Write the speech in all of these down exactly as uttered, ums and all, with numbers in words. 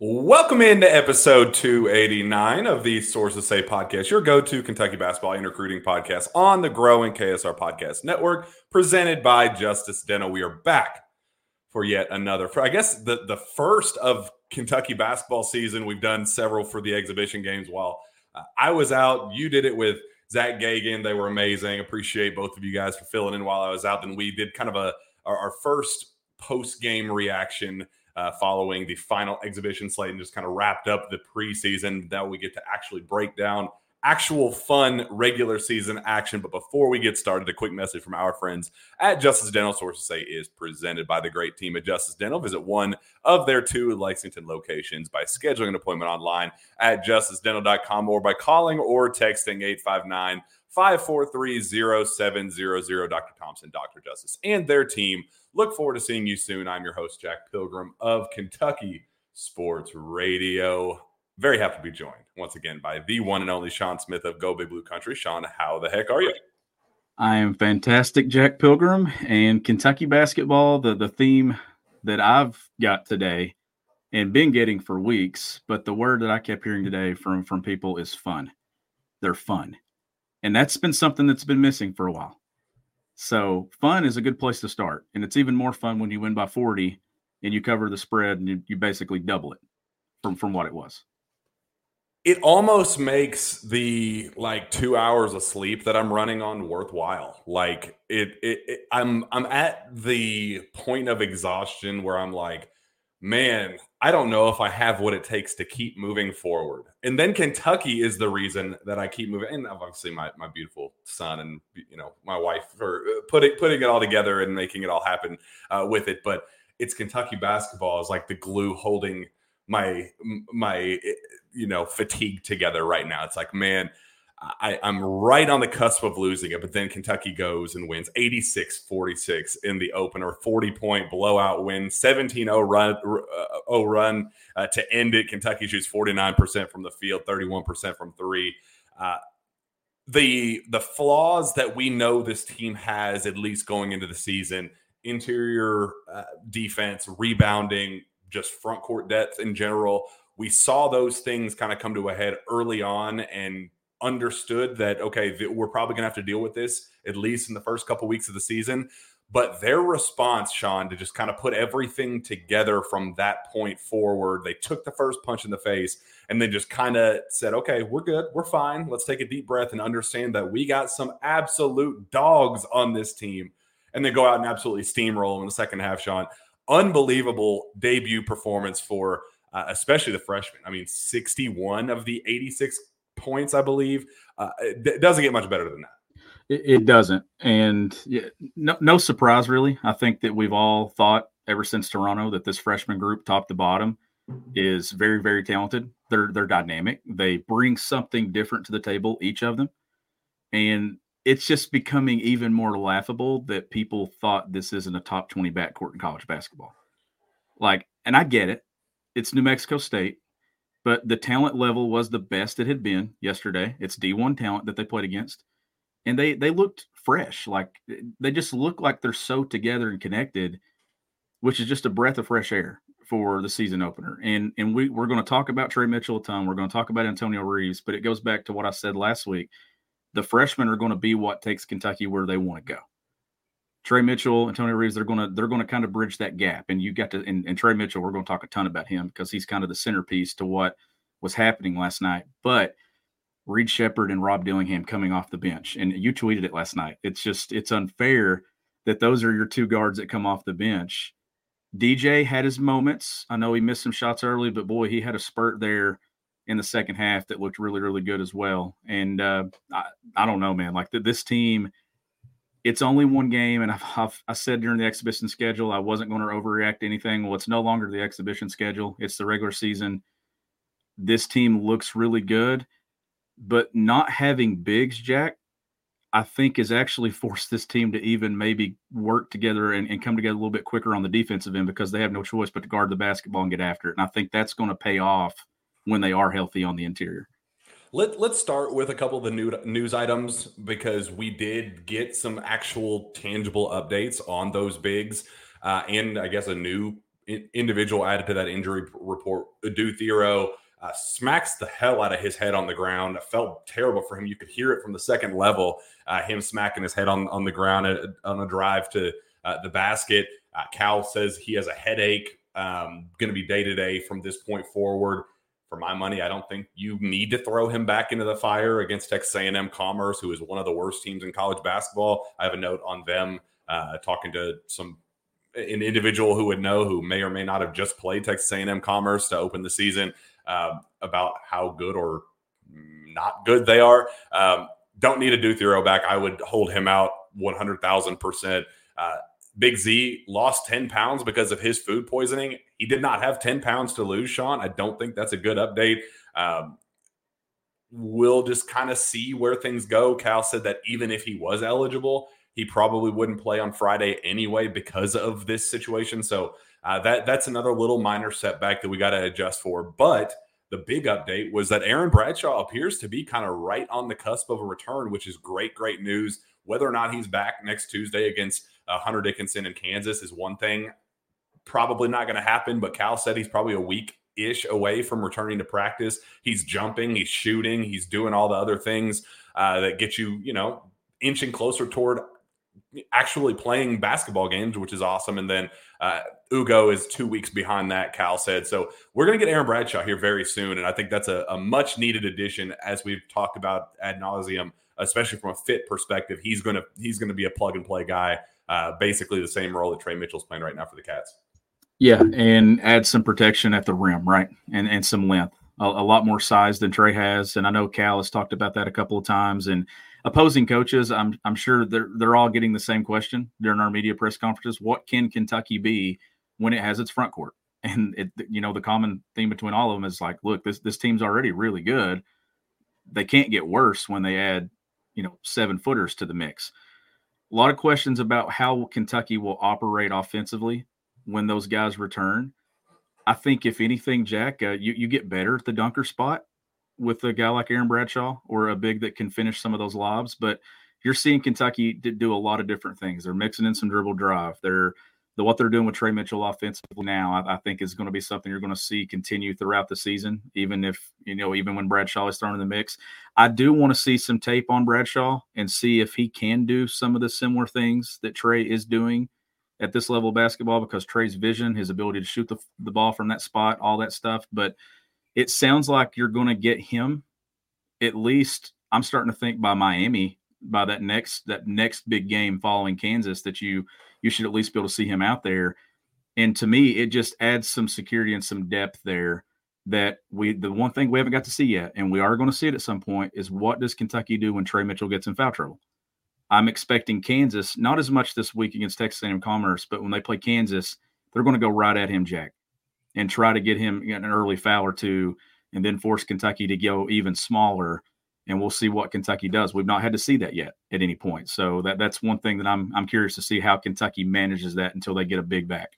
Welcome into episode two eighty-nine of the Sources Say podcast, your go-to Kentucky basketball and recruiting podcast on the growing K S R Podcast Network, presented by Justice Dental. We are back for yet another, I guess the, the first of Kentucky basketball season. We've done several for the exhibition games while I was out. You did it with Zach Gagan. They were amazing. Appreciate both of you guys for filling in while I was out. And we did kind of a our, our first post-game reaction Uh, following the final exhibition slate and just kind of wrapped up the preseason. Now we get to actually break down actual fun regular season action. But before we get started, a quick message from our friends at Justice Dental. Sources Say is presented by the great team at Justice Dental. Visit one of their two Lexington locations by scheduling an appointment online at justice dental dot com or by calling or texting eight five nine, five four three, zero seven zero zero. Doctor Thompson, Doctor Justice, and their team look forward to seeing you soon. I'm your host, Jack Pilgrim of Kentucky Sports Radio. Very happy to be joined once again by the one and only Sean Smith of Go Big Blue Country. Sean, how the heck are you? I am fantastic, Jack Pilgrim. And Kentucky basketball, the, the theme that I've got today and been getting for weeks, but the word that I kept hearing today from, from people is fun. They're fun. And that's been something that's been missing for a while. So fun is a good place to start. And it's even more fun when you win by forty and you cover the spread and you, you basically double it from, from what it was. It almost makes the like two hours of sleep that I'm running on worthwhile. Like it, it, it I'm, I'm at the point of exhaustion where I'm like, man, I don't know if I have what it takes to keep moving forward. And then Kentucky is the reason that I keep moving. And obviously my, my beautiful son and, you know, my wife for putting, putting it all together and making it all happen uh, with it. But it's Kentucky basketball is like the glue holding my, my, you know, fatigue together right now. It's like, man, I, I'm right on the cusp of losing it, but then Kentucky goes and wins eighty-six forty-six in the opener, forty-point blowout win, seventeen oh run, uh, run uh, to end it. Kentucky shoots forty-nine percent from the field, thirty-one percent from three. Uh, the the flaws that we know this team has, at least going into the season, interior uh, defense, rebounding, just front court depth in general, we saw those things kind of come to a head early on and understood that, okay, th- we're probably going to have to deal with this, at least in the first couple weeks of the season. But their response, Sean, to just kind of put everything together from that point forward, they took the first punch in the face and then just kind of said, okay, we're good. We're fine. Let's take a deep breath and understand that we got some absolute dogs on this team. And then go out and absolutely steamroll in the second half, Sean. Unbelievable debut performance for uh, especially the freshmen. I mean, sixty-one of the eighty-six points, I believe. Uh, it doesn't get much better than that. It, it doesn't. And yeah, no, no surprise, really. I think that we've all thought ever since Toronto that this freshman group, top to bottom, is very, very talented. They're, they're dynamic. They bring something different to the table, each of them. And it's just becoming even more laughable that people thought this isn't a top twenty backcourt in college basketball. Like, and I get it. It's New Mexico State. But the talent level was the best it had been yesterday. It's D one talent that they played against. And they they looked fresh. Like they just look like they're so together and connected, which is just a breath of fresh air for the season opener. And and we, we're going to talk about Trey Mitchell a ton. We're going to talk about Antonio Reeves. But it goes back to what I said last week. The freshmen are going to be what takes Kentucky where they want to go. Trey Mitchell, Antonio Reeves, they're going to they're going to kind of bridge that gap. And you got to and, and Trey Mitchell, we're going to talk a ton about him because he's kind of the centerpiece to what was happening last night. But Reed Sheppard and Rob Dillingham coming off the bench, and you tweeted it last night. It's just it's unfair that those are your two guards that come off the bench. D J had his moments. I know he missed some shots early, but boy, he had a spurt there in the second half that looked really, really good as well. And uh, I, I don't know, man, like th- this team. It's only one game, and I've, I've, I said during the exhibition schedule I wasn't going to overreact to anything. Well, it's no longer the exhibition schedule. It's the regular season. This team looks really good, but not having bigs, Jack, I think has actually forced this team to even maybe work together and, and come together a little bit quicker on the defensive end because they have no choice but to guard the basketball and get after it, and I think that's going to pay off when they are healthy on the interior. Let, let's start with a couple of the new news items because we did get some actual tangible updates on those bigs uh, and I guess a new individual added to that injury report. Adou Thiero uh, smacks the hell out of his head on the ground. It felt terrible for him. You could hear it from the second level, uh, him smacking his head on, on the ground at, on a drive to uh, the basket. Uh, Cal says he has a headache, um, going to be day-to-day from this point forward. For my money, I don't think you need to throw him back into the fire against Texas A and M Commerce, who is one of the worst teams in college basketball. I have a note on them uh, talking to some an individual who would know, who may or may not have just played Texas A and M Commerce to open the season, uh, about how good or not good they are. Um, don't need Adou Thiero back. I would hold him out one hundred thousand percent. Uh, Big Z lost ten pounds because of his food poisoning. He did not have ten pounds to lose, Sean. I don't think that's a good update. Um, we'll just kind of see where things go. Cal said that even if he was eligible, he probably wouldn't play on Friday anyway because of this situation. So uh, that that's another little minor setback that we got to adjust for. But the big update was that Aaron Bradshaw appears to be kind of right on the cusp of a return, which is great, great news. Whether or not he's back next Tuesday against uh, Hunter Dickinson in Kansas is one thing. Probably not going to happen, but Cal said he's probably a week-ish away from returning to practice. He's jumping, he's shooting, he's doing all the other things uh, that get you, you know, inching closer toward actually playing basketball games, which is awesome. And then uh, Ugo is two weeks behind that, Cal said. So we're going to get Aaron Bradshaw here very soon, and I think that's a, a much-needed addition, as we've talked about ad nauseum, especially from a fit perspective. He's going to he's going to be a plug-and-play guy, uh, basically the same role that Trey Mitchell's playing right now for the Cats. Yeah, and add some protection at the rim, right, and and some length. A, a lot more size than Trey has, and I know Cal has talked about that a couple of times. And opposing coaches, I'm I'm sure they're they're all getting the same question during our media press conferences: what can Kentucky be when it has its front court? And it, you know, the common theme between all of them is like, look, this this team's already really good. They can't get worse when they add, you know, seven footers to the mix. A lot of questions about how Kentucky will operate offensively when those guys return. I think if anything, Jack, uh, you, you get better at the dunker spot with a guy like Aaron Bradshaw or a big that can finish some of those lobs, but you're seeing Kentucky do a lot of different things. They're mixing in some dribble drive. They're the, what they're doing with Trey Mitchell offensively now, I, I think is going to be something you're going to see continue throughout the season, even if, you know, even when Bradshaw is thrown in the mix. I do want to see some tape on Bradshaw and see if he can do some of the similar things that Trey is doing at this level of basketball, because Trey's vision, his ability to shoot the, the ball from that spot, all that stuff. But it sounds like you're going to get him, at least I'm starting to think by Miami, by that next that next big game following Kansas, that you – you should at least be able to see him out there. And to me, it just adds some security and some depth there that we, the one thing we haven't got to see yet, and we are going to see it at some point, is what does Kentucky do when Trey Mitchell gets in foul trouble? I'm expecting Kansas, not as much this week against Texas A and M Commerce, but when they play Kansas, they're going to go right at him, Jack, and try to get him an early foul or two and then force Kentucky to go even smaller. And we'll see what Kentucky does. We've not had to see that yet at any point. So that, that's one thing that I'm I'm curious to see how Kentucky manages that until they get a big back.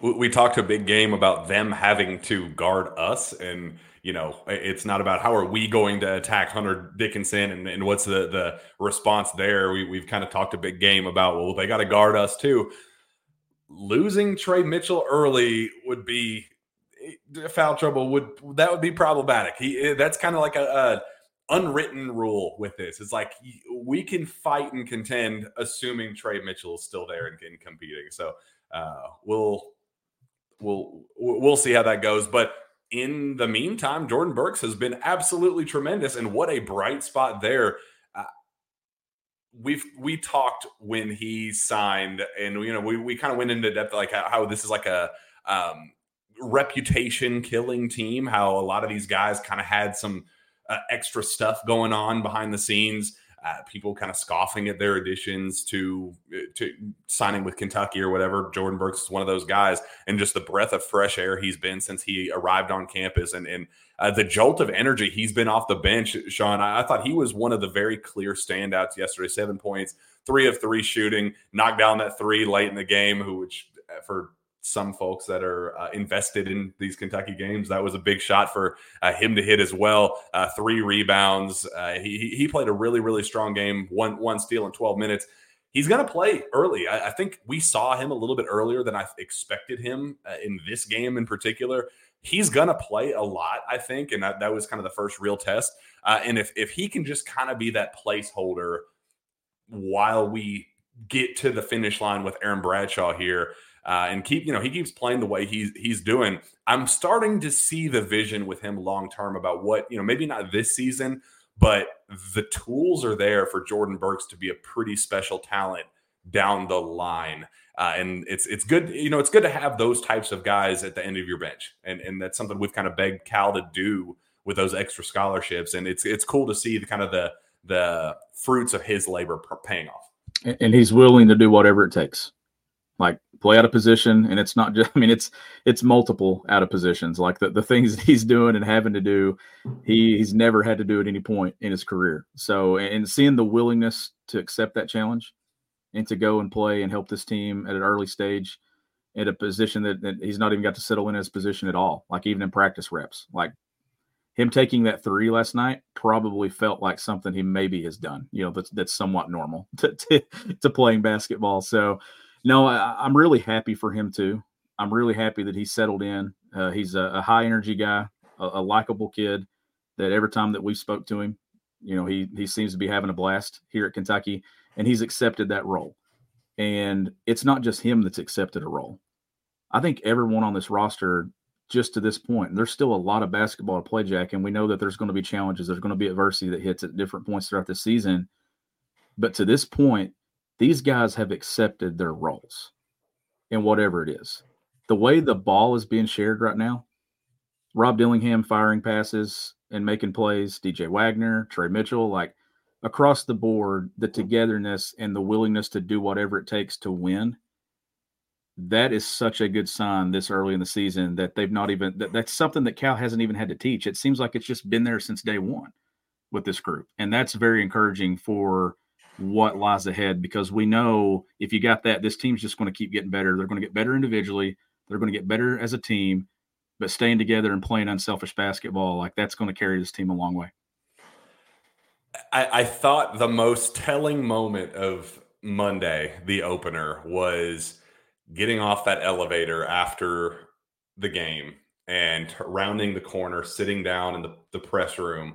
We talked a big game about them having to guard us. And, you know, it's not about how are we going to attack Hunter Dickinson and, and what's the, the response there. We, we've kind of talked a big game about, well, they got to guard us too. Losing Trey Mitchell early would be foul trouble. Would that would be problematic. He That's kind of like a, a – unwritten rule with this. It's like we can fight and contend assuming Trey Mitchell is still there and, and competing. So uh, we'll we'll we'll see how that goes. But in the meantime, Jordan Burks has been absolutely tremendous, and what a bright spot there. Uh, we've we talked when he signed, and you know we we kind of went into depth like how, how this is like a um, reputation killing team. How a lot of these guys kind of had some. Uh, extra stuff going on behind the scenes, uh, people kind of scoffing at their additions to to signing with Kentucky or whatever. Jordan Burks is one of those guys, and just the breath of fresh air he's been since he arrived on campus, and and uh, the jolt of energy he's been off the bench. Sean, I, I thought he was one of the very clear standouts yesterday. Seven points, three of three shooting, knocked down that three late in the game, who which for some folks that are uh, invested in these Kentucky games, that was a big shot for uh, him to hit as well. Uh, three rebounds. Uh, he he played a really, really strong game, one one steal in twelve minutes. he's going to play early. I, I think we saw him a little bit earlier than I expected him uh, in this game in particular. He's going to play a lot, I think, and that, that was kind of the first real test. Uh, and if if he can just kind of be that placeholder while we get to the finish line with Aaron Bradshaw here uh, and keep, you know, he keeps playing the way he's he's doing, I'm starting to see the vision with him long-term about what, you know, maybe not this season, but the tools are there for Jordan Burks to be a pretty special talent down the line. Uh, and it's it's good, you know, it's good to have those types of guys at the end of your bench. And and that's something we've kind of begged Cal to do with those extra scholarships. And it's it's cool to see the kind of the the fruits of his labor paying off. And he's willing to do whatever it takes. Like play out of position. And it's not just, I mean, it's, it's multiple out of positions. Like the, the things that he's doing and having to do, he, he's never had to do at any point in his career. So, and seeing the willingness to accept that challenge and to go and play and help this team at an early stage at a position that, that he's not even got to settle in his position at all. Like even in practice reps, like him taking that three last night probably felt like something he maybe has done, you know, that's, that's somewhat normal to, to, to playing basketball. So no, I, I'm really happy for him too. I'm really happy that he settled in. Uh, he's a, a high energy guy, a, a likable kid that every time that we spoke to him, you know, he, he seems to be having a blast here at Kentucky. And he's accepted that role. And it's not just him that's accepted a role. I think everyone on this roster, just to this point, there's still a lot of basketball to play, Jack, and we know that there's going to be challenges. There's going to be adversity that hits at different points throughout the season. But to this point, these guys have accepted their roles in whatever it is. The way the ball is being shared right now, Rob Dillingham firing passes and making plays, D J Wagner, Trey Mitchell, like, across the board, the togetherness and the willingness to do whatever it takes to win, that is such a good sign this early in the season that they've not even that, – that's something that Cal hasn't even had to teach. It seems like it's just been there since day one with this group, and that's very encouraging for what lies ahead because we know if you got that, this team's just going to keep getting better. They're going to get better individually. They're going to get better as a team, but staying together and playing unselfish basketball, like that's going to carry this team a long way. I, I thought the most telling moment of Monday, the opener, was getting off that elevator after the game and rounding the corner, sitting down in the, the press room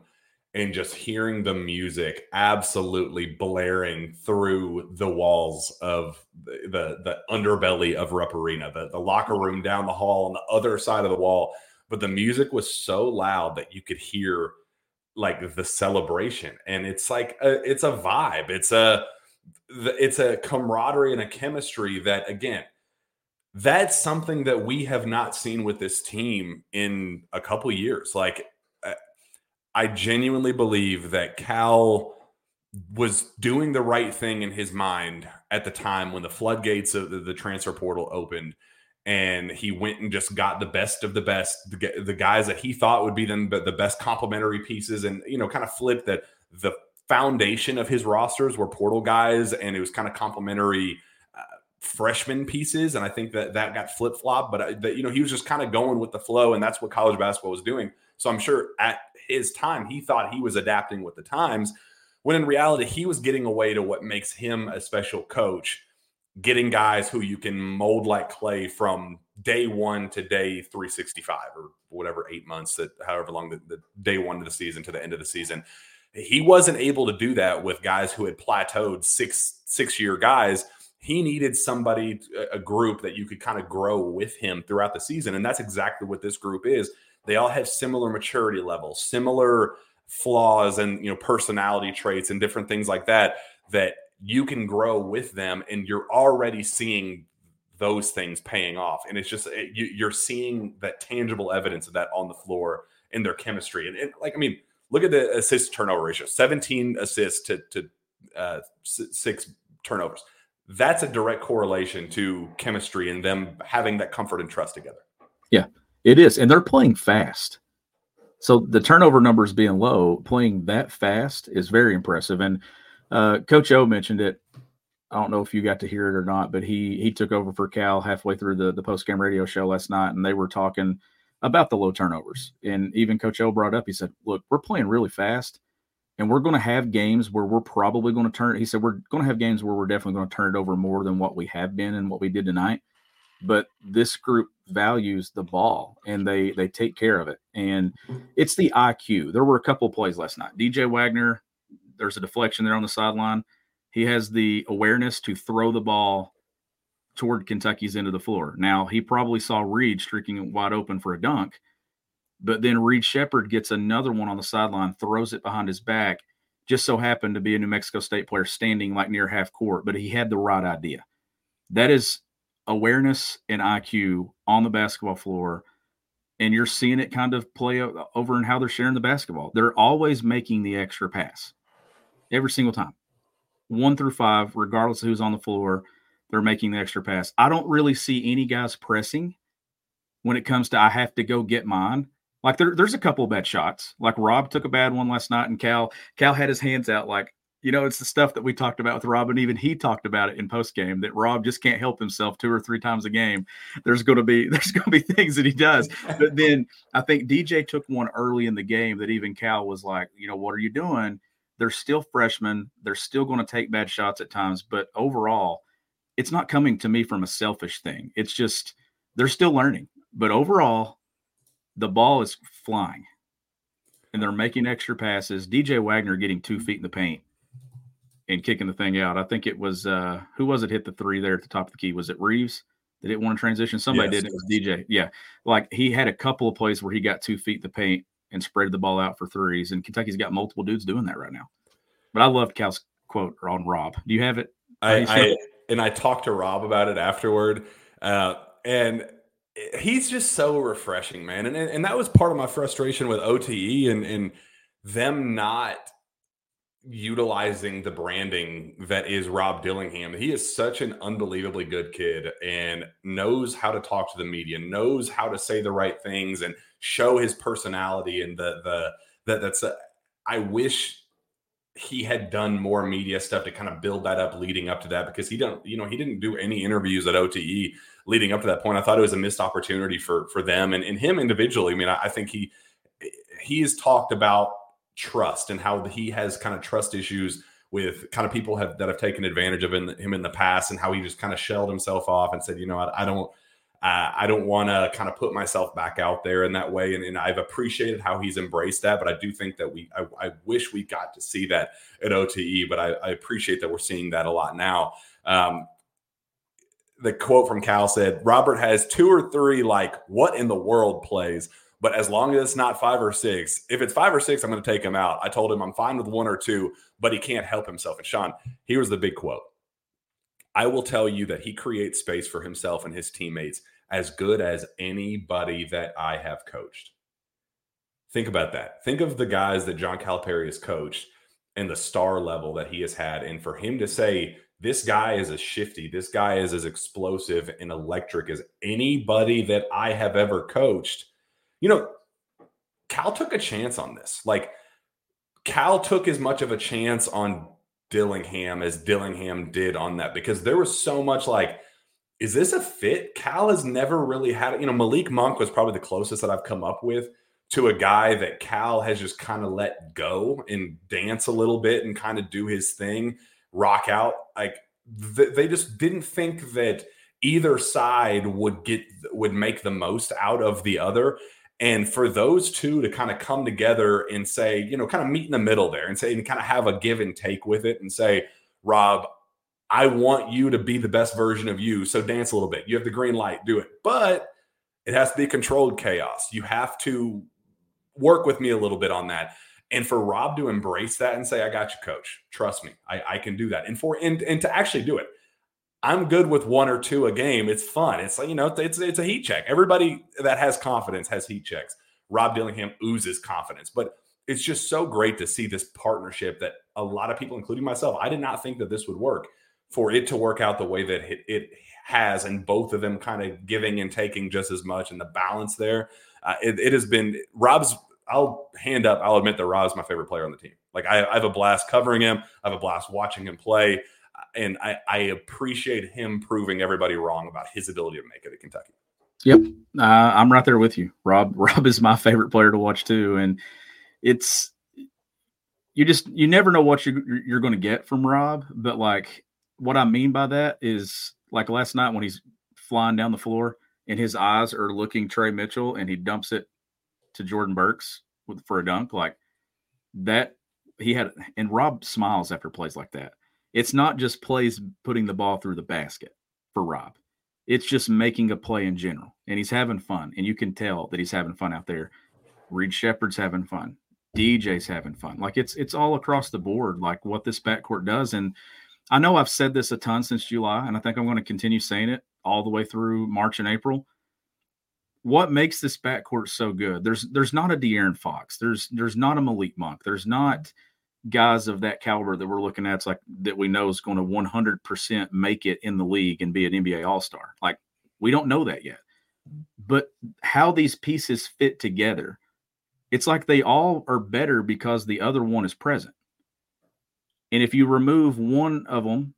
and just hearing the music absolutely blaring through the walls of the the, the underbelly of Rupp Arena, the, the locker room down the hall on the other side of the wall. But the music was so loud that you could hear like the celebration, and it's like a, it's a vibe. It's a it's a camaraderie and a chemistry that, again, that's something that we have not seen with this team in a couple years. Like I genuinely believe that Cal was doing the right thing in his mind at the time when the floodgates of the, the transfer portal opened. And he went and just got the best of the best, the, the guys that he thought would be them, but the best complementary pieces, and, you know, kind of flipped that the foundation of his rosters were portal guys, and it was kind of complementary uh, freshman pieces. And I think that that got flip flopped, but, I, that, you know, he was just kind of going with the flow, and that's what college basketball was doing. So I'm sure at his time, he thought he was adapting with the times, when in reality, he was getting away to what makes him a special coach. Getting guys who you can mold like clay from day one to day three sixty-five or whatever, eight months, that however long the, the day one of the season to the end of the season. He wasn't able to do that with guys who had plateaued, six, six-year guys. He needed somebody, a group that you could kind of grow with him throughout the season, and that's exactly what this group is. They all have similar maturity levels, similar flaws and, you know, personality traits and different things like that that you can grow with them, and you're already seeing those things paying off. And it's just, it, you, you're seeing that tangible evidence of that on the floor in their chemistry. And, and like, I mean, look at the assist turnover ratio, seventeen assists to, to uh, six turnovers. That's a direct correlation to chemistry and them having that comfort and trust together. Yeah, it is. And they're playing fast. So the turnover numbers being low, playing that fast is very impressive. And, Uh, Coach O mentioned it. I don't know if you got to hear it or not, but he he took over for Cal halfway through the, the post-game radio show last night, and they were talking about the low turnovers. And even Coach O brought up, he said, look, we're playing really fast, And we're going to have games where we're probably going to turn – he said we're going to have games where we're definitely going to turn it over more than what we have been and what we did tonight. But this group values the ball, and they they take care of it. And it's the I Q. There were a couple of plays last night. D J Wagner, there's a deflection there on the sideline. He has the awareness to throw the ball toward Kentucky's end of the floor. Now, he probably saw Reed streaking wide open for a dunk. But then Reed Sheppard gets another one on the sideline, throws it behind his back, just so happened to be a New Mexico State player standing like near half court, but he had the right idea. That is awareness and I Q on the basketball floor, and you're seeing it kind of play over in how they're sharing the basketball. They're always making the extra pass every single time. One through five, regardless of who's on the floor, they're making the extra pass. I don't really see any guys pressing when it comes to I have to go get mine. Like, there, there's a couple of bad shots. Like, Rob took a bad one last night, and Cal Cal had his hands out. Like, you know, it's the stuff that we talked about with Rob, and even he talked about it in postgame, that Rob just can't help himself two or three times a game. There's going to be there's going to be things that he does. But then I think D J took one early in the game that even Cal was like, you know, what are you doing? They're still freshmen. They're still going to take bad shots at times. But overall, it's not coming to me from a selfish thing. It's just they're still learning. But overall, the ball is flying, and they're making extra passes. D J Wagner getting two feet in the paint and kicking the thing out. I think it was uh, – who was it hit the three there at the top of the key? Was it Reeves that didn't want to transition? Somebody yes. did. It was D J. Yeah. Like, he had a couple of plays where he got two feet in the paint and spread the ball out for threes, and Kentucky's got multiple dudes doing that right now. But I loved Cal's quote on Rob. Do you have it? I, you I And I talked to Rob about it afterward, uh, and – he's just so refreshing, man. And and that was part of my frustration with O T E and, and them not utilizing the branding that is Rob Dillingham. He is such an unbelievably good kid and knows how to talk to the media, knows how to say the right things and show his personality. And the the that that's a, I wish he had done more media stuff to kind of build that up leading up to that, because he don't, you know, he didn't do any interviews at O T E leading up to that point. I thought it was a missed opportunity for, for them and, and him individually. I mean, I, I think he, he has talked about trust and how he has kind of trust issues with kind of people have, that have taken advantage of in, him in the past, and how he just kind of shelled himself off and said, you know, I, I don't, uh, I don't want to kind of put myself back out there in that way. And, and I've appreciated how he's embraced that, but I do think that we, I, I wish we got to see that at O T E, but I, I appreciate that we're seeing that a lot now. Um, The quote from Cal said, Robert has two or three, like, what in the world plays, but as long as it's not five or six, if it's five or six, I'm going to take him out. I told him I'm fine with one or two, but he can't help himself. And Sean, here's the big quote. I will tell you that he creates space for himself and his teammates as good as anybody that I have coached. Think about that. Think of the guys that John Calipari has coached and the star level that he has had. And for him to say, this guy is as shifty, this guy is as explosive and electric as anybody that I have ever coached. You know, Cal took a chance on this. Like, Cal took as much of a chance on Dillingham as Dillingham did on that, because there was so much like, is this a fit? Cal has never really had, you know, Malik Monk was probably the closest that I've come up with to a guy that Cal has just kind of let go and dance a little bit and kind of do his thing. Rock out. Like, th- they just didn't think that either side would get would make the most out of the other, and for those two to kind of come together and say, you know, kind of meet in the middle there and say, and kind of have a give and take with it and say, Rob, I want you to be the best version of you, so dance a little bit. You have the green light, do it, but it has to be controlled chaos. You have to work with me a little bit on that. And for Rob to embrace that and say, I got you, coach. Trust me, I, I can do that. And for and, and to actually do it, I'm good with one or two a game. It's fun. It's like, you know, it's it's a heat check. Everybody that has confidence has heat checks. Rob Dillingham oozes confidence. But it's just so great to see this partnership that a lot of people, including myself, I did not think that this would work, for it to work out the way that it, it has, and both of them kind of giving and taking just as much, and the balance there. Uh, it, it has been Rob's. I'll hand up. I'll admit that Rob's my favorite player on the team. Like, I, I have a blast covering him. I have a blast watching him play. And I, I appreciate him proving everybody wrong about his ability to make it at Kentucky. Yep. Uh, I'm right there with you. Rob, Rob is my favorite player to watch too. And it's, you just you never know what you you're going to get from Rob. But like what I mean by that is like last night when he's flying down the floor and his eyes are looking Trey Mitchell and he dumps it to Jordan Burks with, for a dunk, like that he had, and Rob smiles after plays like that. It's not just plays putting the ball through the basket for Rob. It's just making a play in general. And he's having fun. And you can tell that he's having fun out there. Reed Sheppard's having fun. D J's having fun. Like it's it's all across the board, like what this backcourt does. And I know I've said this a ton since July, and I think I'm going to continue saying it all the way through March and April. What makes this backcourt so good? There's there's not a De'Aaron Fox. There's there's not a Malik Monk. There's not guys of that caliber that we're looking at, it's like that we know is going to one hundred percent make it in the league and be an N B A all-star. Like we don't know that yet, but how these pieces fit together, it's like they all are better because the other one is present. And if you remove one of them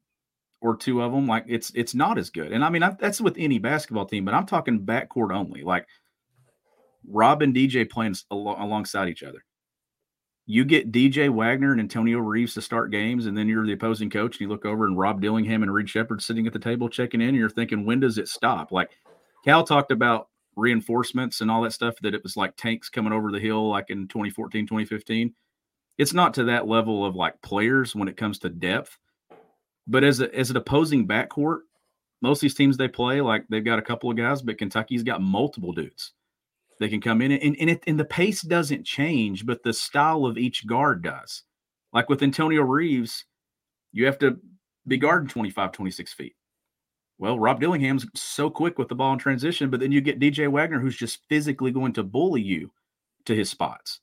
or two of them, like it's, it's not as good. And I mean, I, that's with any basketball team, but I'm talking backcourt only, like Rob and D J playing al- alongside each other. You get D J Wagner and Antonio Reeves to start games, and then you're the opposing coach, and you look over, and Rob Dillingham and Reed Sheppard sitting at the table checking in, and you're thinking, when does it stop? Like, Cal talked about reinforcements and all that stuff, that it was like tanks coming over the hill like in twenty fourteen, twenty fifteen. It's not to that level of, like, players when it comes to depth. But as, a, as an opposing backcourt, most of these teams they play, like, they've got a couple of guys, but Kentucky's got multiple dudes. They can come in, and and, it, and the pace doesn't change, but the style of each guard does. Like with Antonio Reeves, you have to be guarding twenty-five, twenty-six feet. Well, Rob Dillingham's so quick with the ball in transition, but then you get D J Wagner, who's just physically going to bully you to his spots.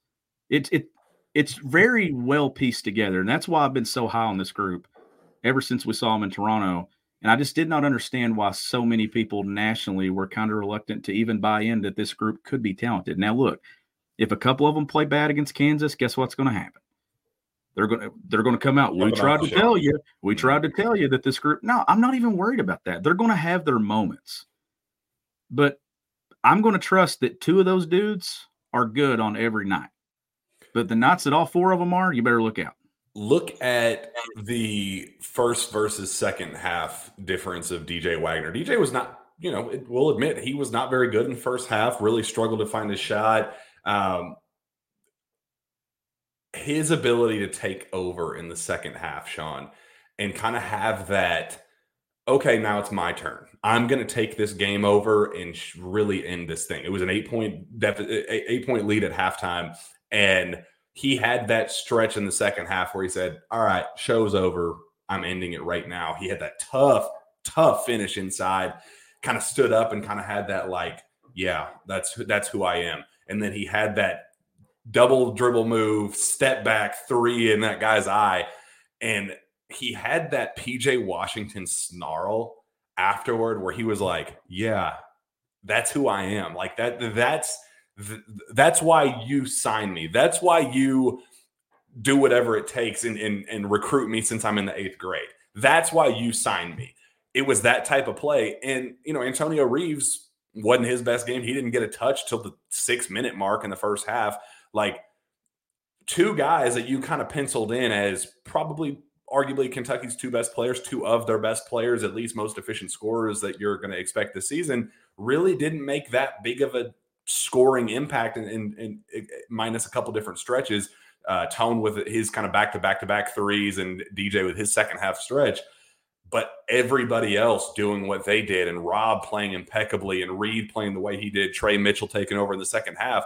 It, it, it's very well pieced together, and that's why I've been so high on this group ever since we saw him in Toronto. And I just did not understand why so many people nationally were kind of reluctant to even buy in that this group could be talented. Now, look, if a couple of them play bad against Kansas, guess what's going to happen? They're going to they're going to come out. We tried to tell you. We tried to tell you that this group. No, I'm not even worried about that. They're going to have their moments. But I'm going to trust that two of those dudes are good on every night. But the nights that all four of them are, you better look out. Look at the first versus second half difference of D J Wagner. D J was not, you know, it, we'll admit he was not very good in the first half, really struggled to find his shot. Um, his ability to take over in the second half, Sean, and kind of have that, okay, now it's my turn. I'm going to take this game over and sh- really end this thing. It was an eight-point def- eight-point lead at halftime, and he had that stretch in the second half where he said, all right, show's over. I'm ending it right now. He had that tough, tough finish inside, kind of stood up and kind of had that like, yeah, that's that's who I am. And then he had that double dribble move, step back three in that guy's eye. And he had that P J Washington snarl afterward where he was like, yeah, that's who I am. Like that, that's, that's why you sign me. That's why you do whatever it takes and, and, and recruit me since I'm in the eighth grade. That's why you signed me. It was that type of play. And, you know, Antonio Reeves wasn't his best game. He didn't get a touch till the six-minute mark in the first half. Like, two guys that you kind of penciled in as probably arguably Kentucky's two best players, two of their best players, at least most efficient scorers that you're going to expect this season, really didn't make that big of a scoring impact, and, and, and minus a couple different stretches, uh, Tone with his kind of back-to-back-to-back threes and D J with his second-half stretch. But everybody else doing what they did, and Rob playing impeccably, and Reed playing the way he did, Trey Mitchell taking over in the second half,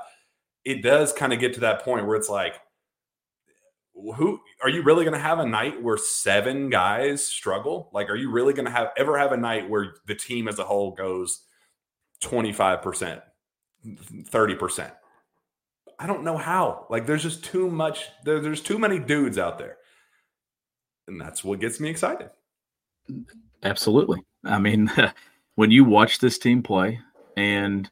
it does kind of get to that point where it's like, who are you really going to have a night where seven guys struggle? Like, are you really going to have ever have a night where the team as a whole goes twenty-five percent? thirty percent. I don't know how. Like, there's just too much. There, there's too many dudes out there. And that's what gets me excited. Absolutely. I mean, when you watch this team play and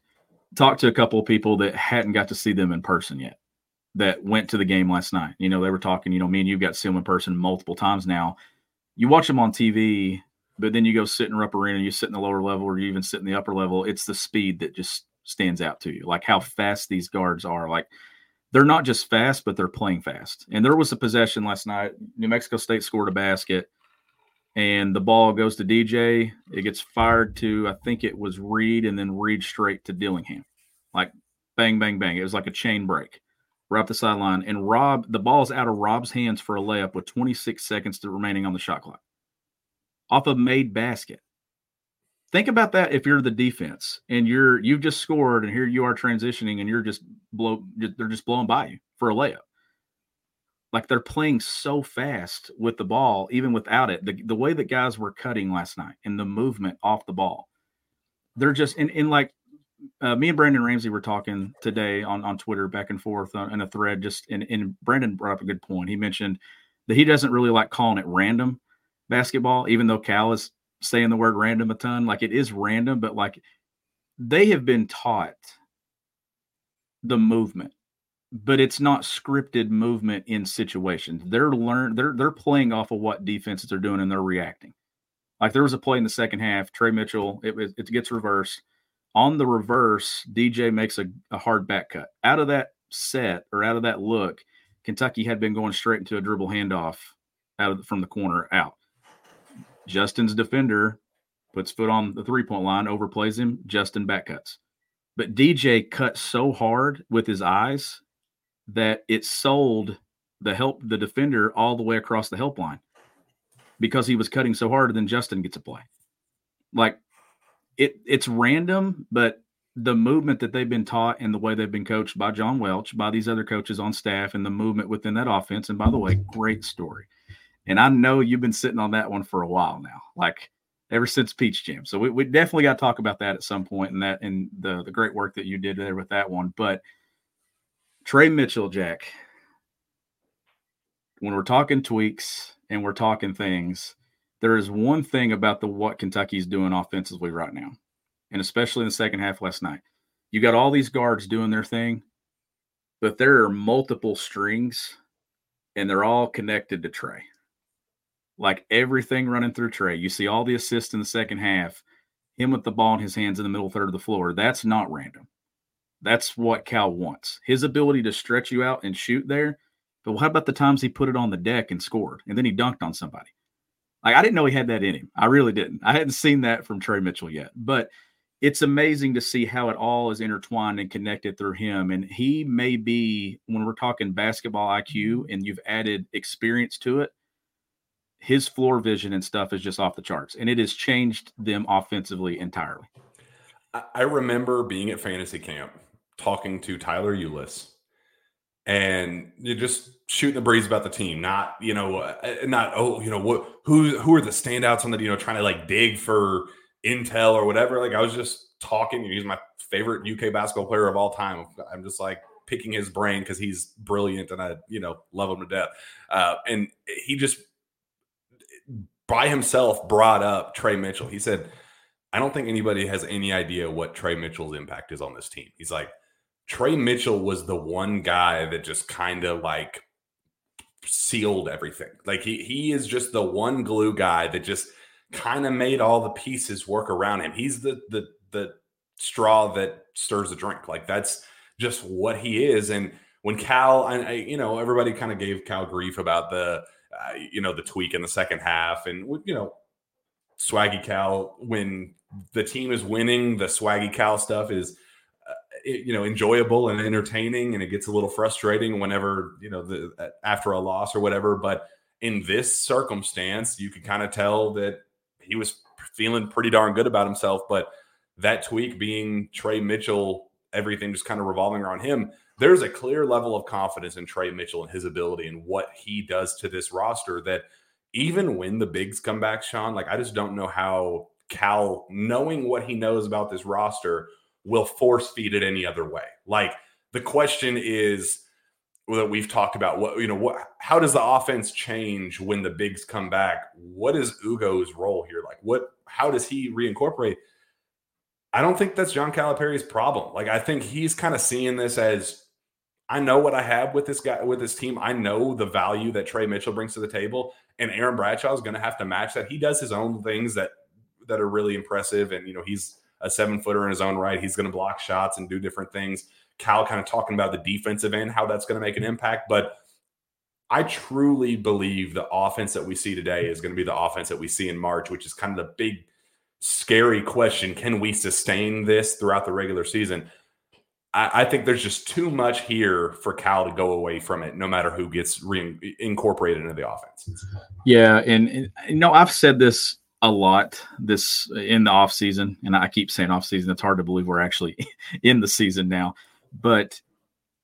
talk to a couple of people that hadn't got to see them in person yet, that went to the game last night, you know, they were talking, you know, me and you've got to see them in person multiple times now. You watch them on T V, but then you go sit in Rupp Arena, you sit in the lower level, or you even sit in the upper level. It's the speed that just stands out to you, like how fast these guards are. Like they're not just fast, but they're playing fast. And there was a possession last night. New Mexico State scored a basket, and the ball goes to D J. It gets fired to, I think it was Reed, and then Reed straight to Dillingham. Like, bang, bang, bang. It was like a chain break right up the sideline. And Rob, the ball's out of Rob's hands for a layup with twenty-six seconds to remaining on the shot clock. Off a made basket. Think about that if you're the defense and you're you've just scored and here you are transitioning and you're just blow they're just blowing by you for a layup. Like, they're playing so fast with the ball, even without it. The the way that guys were cutting last night and the movement off the ball, they're just and, and like uh, me and Brandon Ramsey were talking today on, on Twitter back and forth on, on a thread. Just and, and Brandon brought up a good point. He mentioned that he doesn't really like calling it random basketball, even though Cal is saying the word random a ton. Like, it is random, but like, they have been taught the movement, but it's not scripted movement in situations. They're learn they're they're playing off of what defenses are doing and they're reacting. Like, there was a play in the second half, Trey Mitchell, it it gets reversed. On the reverse, D J makes a, a hard back cut. Out of that set or out of that look, Kentucky had been going straight into a dribble handoff out of from the corner out. Justin's defender puts foot on the three-point line, overplays him. Justin back cuts. But D J cut so hard with his eyes that it sold the help the defender all the way across the helpline because he was cutting so hard, and then Justin gets a play. Like, it, it's random, but the movement that they've been taught and the way they've been coached by John Welch, by these other coaches on staff, and the movement within that offense. And by the way, great story. And I know you've been sitting on that one for a while now, like ever since Peach Jam. So we, we definitely got to talk about that at some point, and that and the the great work that you did there with that one. But Trey Mitchell, Jack, when we're talking tweaks and we're talking things, there is one thing about the what Kentucky's doing offensively right now, and especially in the second half last night. You got all these guards doing their thing, but there are multiple strings, and they're all connected to Trey. Like, everything running through Trey. You see all the assists in the second half, him with the ball in his hands in the middle third of the floor. That's not random. That's what Cal wants. His ability to stretch you out and shoot there. But how about the times he put it on the deck and scored, and then he dunked on somebody? Like, I didn't know he had that in him. I really didn't. I hadn't seen that from Trey Mitchell yet. But it's amazing to see how it all is intertwined and connected through him. And he may be, when we're talking basketball I Q and you've added experience to it, his floor vision and stuff is just off the charts, and it has changed them offensively entirely. I remember being at fantasy camp, talking to Tyler Ulis, and you just shooting the breeze about the team. Not, you know, not, oh, you know, what, who, who are the standouts on the, you know, trying to like dig for intel or whatever. Like, I was just talking, he's my favorite U K basketball player of all time. I'm just like picking his brain because he's brilliant and I, you know, love him to death. Uh, and he just, by himself, brought up Trey Mitchell. He said, I don't think anybody has any idea what Trey Mitchell's impact is on this team. He's like, Trey Mitchell was the one guy that just kind of like sealed everything. Like, he he is just the one glue guy that just kind of made all the pieces work around him. He's the the the straw that stirs the drink. Like, that's just what he is. And when Cal, I, I, you know, everybody kind of gave Cal grief about the, Uh, you know, the tweak in the second half, and, you know, Swaggy Cal, when the team is winning, the Swaggy Cal stuff is, uh, it, you know, enjoyable and entertaining, and it gets a little frustrating whenever, you know, the after a loss or whatever. But in this circumstance, you could kind of tell that he was feeling pretty darn good about himself. But that tweak being Trey Mitchell, everything just kind of revolving around him, there's a clear level of confidence in Trey Mitchell and his ability and what he does to this roster that even when the bigs come back, Sean, like, I just don't know how Cal, knowing what he knows about this roster, will force feed it any other way. Like, the question is that we've talked about, what, you know, what, how does the offense change when the bigs come back? What is Ugo's role here? Like, what, how does he reincorporate? I don't think that's John Calipari's problem. Like, I think he's kind of seeing this as, I know what I have with this guy, with this team. I know the value that Trey Mitchell brings to the table, and Aaron Bradshaw is going to have to match that. He does his own things that that are really impressive, and, you know, he's a seven footer in his own right. He's going to block shots and do different things. Cal kind of talking about the defensive end, how that's going to make an impact. But I truly believe the offense that we see today is going to be the offense that we see in March, which is kind of the big scary question. Can we sustain this throughout the regular season? I, I think there's just too much here for Cal to go away from it, no matter who gets re- incorporated into the offense. Yeah. And, and you know, I've said this a lot this in the off season, and I keep saying off season. It's hard to believe we're actually in the season now, but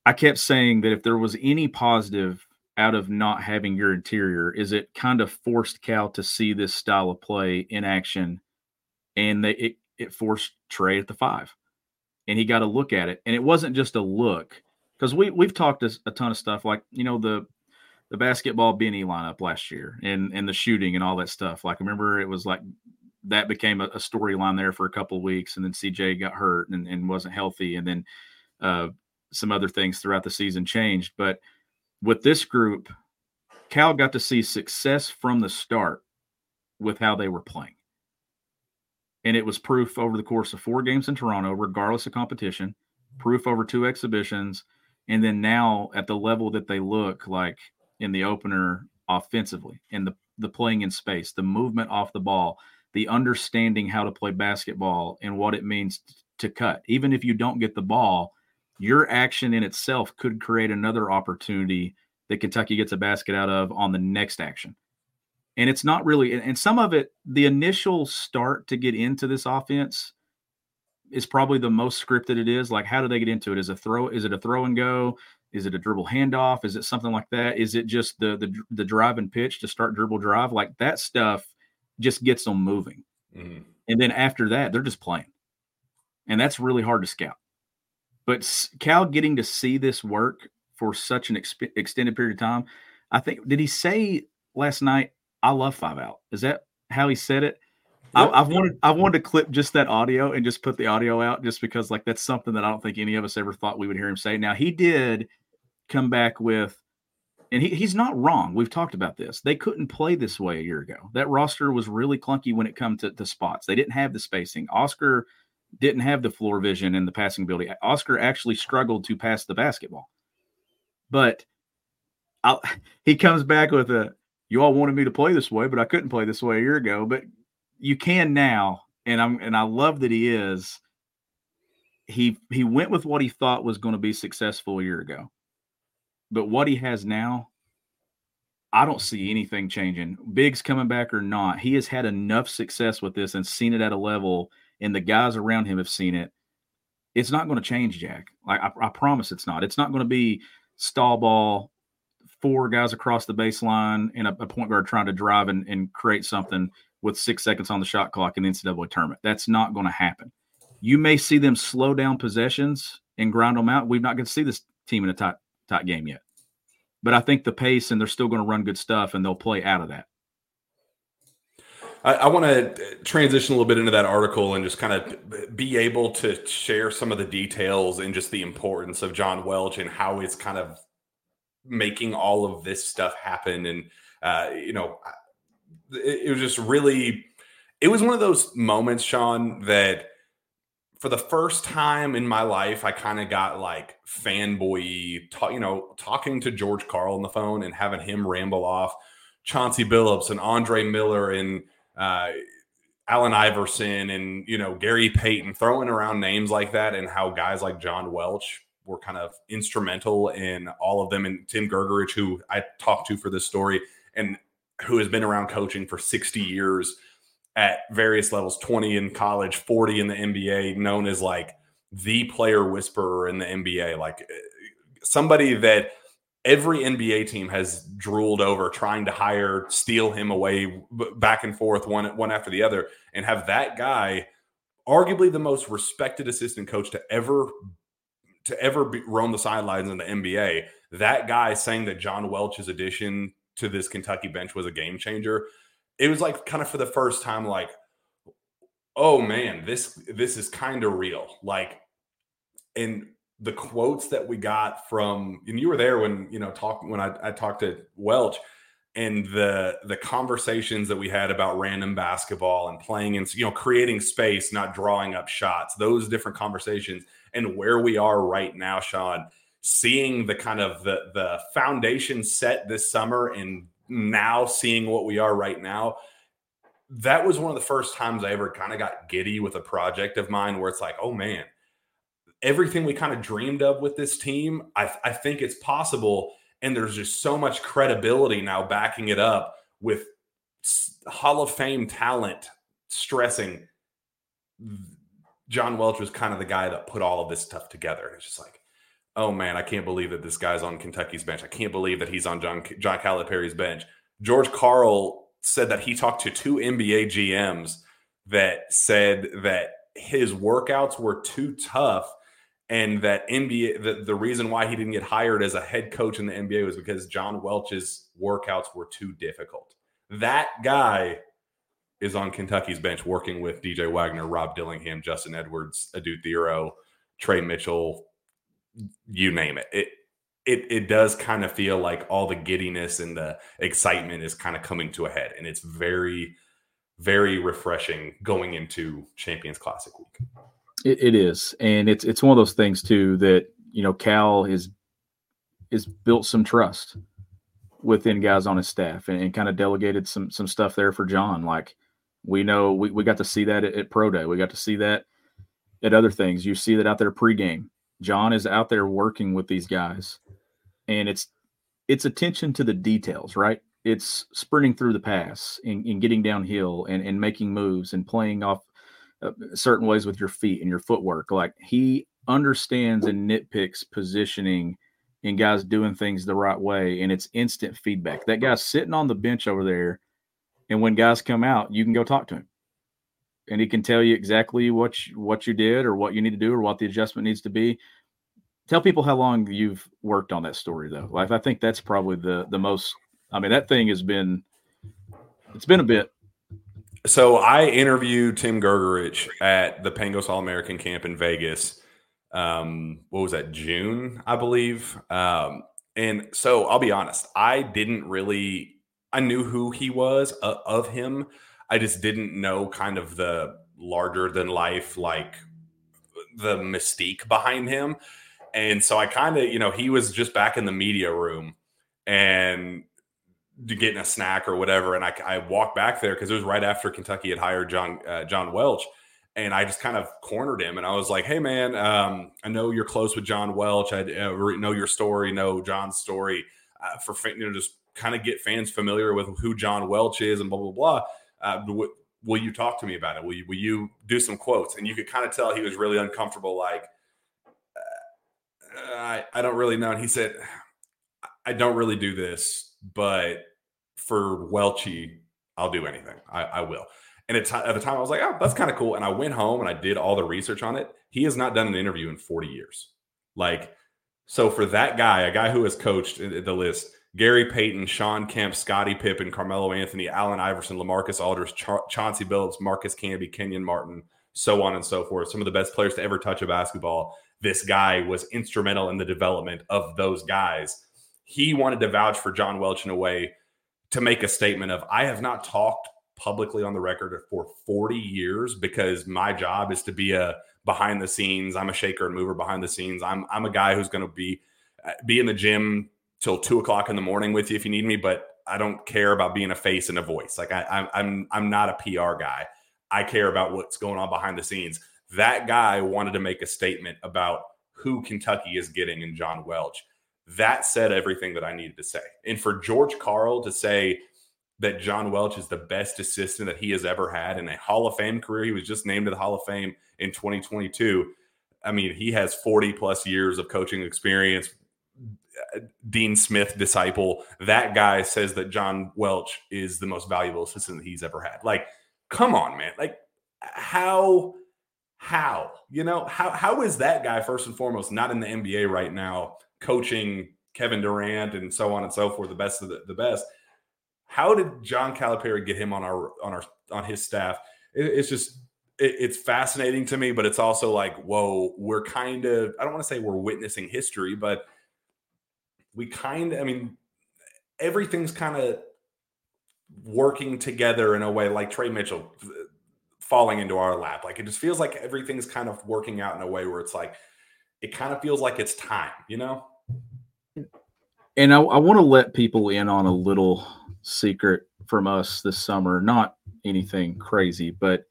I kept saying that if there was any positive out of not having your interior, is it kind of forced Cal to see this style of play in action. And they, it, it forced Trey at the five, and he got a look at it. And it wasn't just a look, because we we've talked a, a ton of stuff, like, you know, the, the basketball Benny lineup last year and, and the shooting and all that stuff. Like, remember, it was like that became a, a storyline there for a couple of weeks, and then C J got hurt and, and wasn't healthy. And then uh, some other things throughout the season changed. But with this group, Cal got to see success from the start with how they were playing. And it was proof over the course of four games in Toronto, regardless of competition, proof over two exhibitions, and then now at the level that they look like in the opener offensively, and the, the playing in space, the movement off the ball, the understanding how to play basketball and what it means to cut. Even if you don't get the ball, your action in itself could create another opportunity that Kentucky gets a basket out of on the next action. And it's not really, and some of it, the initial start to get into this offense is probably the most scripted it is. Like, how do they get into it? Is a throw? Is it a throw and go? Is it a dribble handoff? Is it something like that? Is it just the the, the drive and pitch to start dribble drive? Like, that stuff just gets them moving. Mm-hmm. And then after that, they're just playing. And that's really hard to scout. But Cal getting to see this work for such an exp- extended period of time, I think, did he say last night, I love five out? Is that how he said it? Yep. I, I've wanted I wanted to clip just that audio and just put the audio out, just because, like, that's something that I don't think any of us ever thought we would hear him say. Now, he did come back with, and he, he's not wrong. We've talked about this. They couldn't play this way a year ago. That roster was really clunky when it comes to, to spots. They didn't have the spacing. Oscar didn't have the floor vision and the passing ability. Oscar actually struggled to pass the basketball. But I'll, he comes back with a, you all wanted me to play this way, but I couldn't play this way a year ago. But you can now, and I'm and I love that he is. He he went with what he thought was going to be successful a year ago, but what he has now, I don't see anything changing. Biggs coming back or not, he has had enough success with this and seen it at a level, and the guys around him have seen it. It's not going to change, Jack. Like, I, I promise, it's not. It's not going to be stall ball, four guys across the baseline and a, a point guard trying to drive and, and create something with six seconds on the shot clock in the N C double A tournament. That's not going to happen. You may see them slow down possessions and grind them out. We're not going to see this team in a tight, tight game yet, but I think the pace, and they're still going to run good stuff, and they'll play out of that. I, I want to transition a little bit into that article and just kind of be able to share some of the details and just the importance of John Welch and how it's kind of making all of this stuff happen. And uh you know it, it was just really it was one of those moments, Sean, that for the first time in my life I kind of got like fanboy ta- you know talking to George Karl on the phone and having him ramble off Chauncey Billups and Andre Miller and uh Allen Iverson and you know Gary Payton, throwing around names like that, and how guys like John Welch were kind of instrumental in all of them. And Tim Grgurich, who I talked to for this story and who has been around coaching for sixty years at various levels, twenty in college, forty in the N B A, known as like the player whisperer in the N B A, like somebody that every N B A team has drooled over, trying to hire, steal him away back and forth, one, one after the other, and have that guy, arguably the most respected assistant coach to ever to ever be, roam the sidelines in the N B A, that guy saying that John Welch's addition to this Kentucky bench was a game changer. It was like kind of for the first time, like, oh man, this, this is kind of real. Like, and the quotes that we got from, and you were there when, you know, talk, when I, I talked to Welch, and the the conversations that we had about random basketball and playing and, you know, creating space, not drawing up shots, those different conversations, and where we are right now, Sean, seeing the kind of the the foundation set this summer and now seeing what we are right now, that was one of the first times I ever kind of got giddy with a project of mine where it's like, oh man, everything we kind of dreamed of with this team, I, th- I think it's possible. And there's just so much credibility now backing it up with Hall of Fame talent stressing John Welch was kind of the guy that put all of this stuff together. And it's just like, oh man, I can't believe that this guy's on Kentucky's bench. I can't believe that he's on John, John Calipari's bench. George Karl said that he talked to two N B A G Ms that said that his workouts were too tough and that N B A, the, the reason why he didn't get hired as a head coach in the N B A was because John Welch's workouts were too difficult. That guy is on Kentucky's bench working with D J Wagner, Rob Dillingham, Justin Edwards, Adou Thiero, Trey Mitchell, you name it. It it it does kind of feel like all the giddiness and the excitement is kind of coming to a head, and it's very, very refreshing going into Champions Classic week. It, it is, and it's it's one of those things too that, you know, Cal has has built some trust within guys on his staff and, and kind of delegated some some stuff there for John. Like we know we, we got to see that at, at Pro Day, we got to see that at other things. You see that out there pregame. John is out there working with these guys, and it's it's attention to the details, right? It's sprinting through the pass and, and getting downhill and, and making moves and playing off uh, certain ways with your feet and your footwork. Like he understands and nitpicks positioning and guys doing things the right way, and it's instant feedback. That guy's sitting on the bench over there, and when guys come out, you can go talk to him. And he can tell you exactly what you, what you did or what you need to do or what the adjustment needs to be. Tell people how long you've worked on that story, though. Like I think that's probably the the most – I mean, that thing has been – it's been a bit. So I interviewed Tim Grgurich at the Pangos All-American Camp in Vegas. Um, what was that, June, I believe? Um, and so I'll be honest. I didn't really – I knew who he was, uh, of him. I just didn't know kind of the larger than life, like the mystique behind him. And so I kind of, you know, he was just back in the media room and getting a snack or whatever. And I, I walked back there because it was right after Kentucky had hired John, uh, John Welch. And I just kind of cornered him. And I was like, hey, man, um, I know you're close with John Welch. I uh, know your story, know John's story. Uh, for, you know, just kind of get fans familiar with who John Welch is and blah, blah, blah. Uh, w- will you talk to me about it? Will you, will you do some quotes? And you could kind of tell he was really uncomfortable. Like, uh, I, I don't really know. And he said, I don't really do this, but for Welchie, I'll do anything. I, I will. And at, t- at the time I was like, oh, that's kind of cool. And I went home and I did all the research on it. He has not done an interview in forty years. Like, so for that guy, a guy who has coached the list, Gary Payton, Sean Kemp, Scottie Pippen, Carmelo Anthony, Allen Iverson, LaMarcus Aldridge, Cha- Chauncey Billups, Marcus Camby, Kenyon Martin, so on and so forth. Some of the best players to ever touch a basketball. This guy was instrumental in the development of those guys. He wanted to vouch for John Welch in a way to make a statement of, I have not talked publicly on the record for forty years because my job is to be a behind the scenes. I'm a shaker and mover behind the scenes. I'm I'm a guy who's going to be be in the gym till two o'clock in the morning with you if you need me, but I don't care about being a face and a voice. Like I, I'm, I'm not a P R guy. I care about what's going on behind the scenes. That guy wanted to make a statement about who Kentucky is getting in John Welch. That said everything that I needed to say. And for George Karl to say that John Welch is the best assistant that he has ever had in a Hall of Fame career, he was just named to the Hall of Fame in twenty twenty-two. I mean, he has forty plus years of coaching experience. Dean Smith disciple. That guy says that John Welch is the most valuable assistant that he's ever had. Like, come on, man. Like how, how, you know, how, how is that guy first and foremost, not in the N B A right now, coaching Kevin Durant and so on and so forth, the best of the, the best. How did John Calipari get him on our, on our, on his staff? It, it's just, it, it's fascinating to me, but it's also like, whoa, we're kind of, I don't want to say we're witnessing history, but we kind of, I mean, everything's kind of working together in a way, like Trey Mitchell falling into our lap. Like, it just feels like everything's kind of working out in a way where it's like, it kind of feels like it's time, you know? And I, I want to let people in on a little secret from us this summer. Not anything crazy, but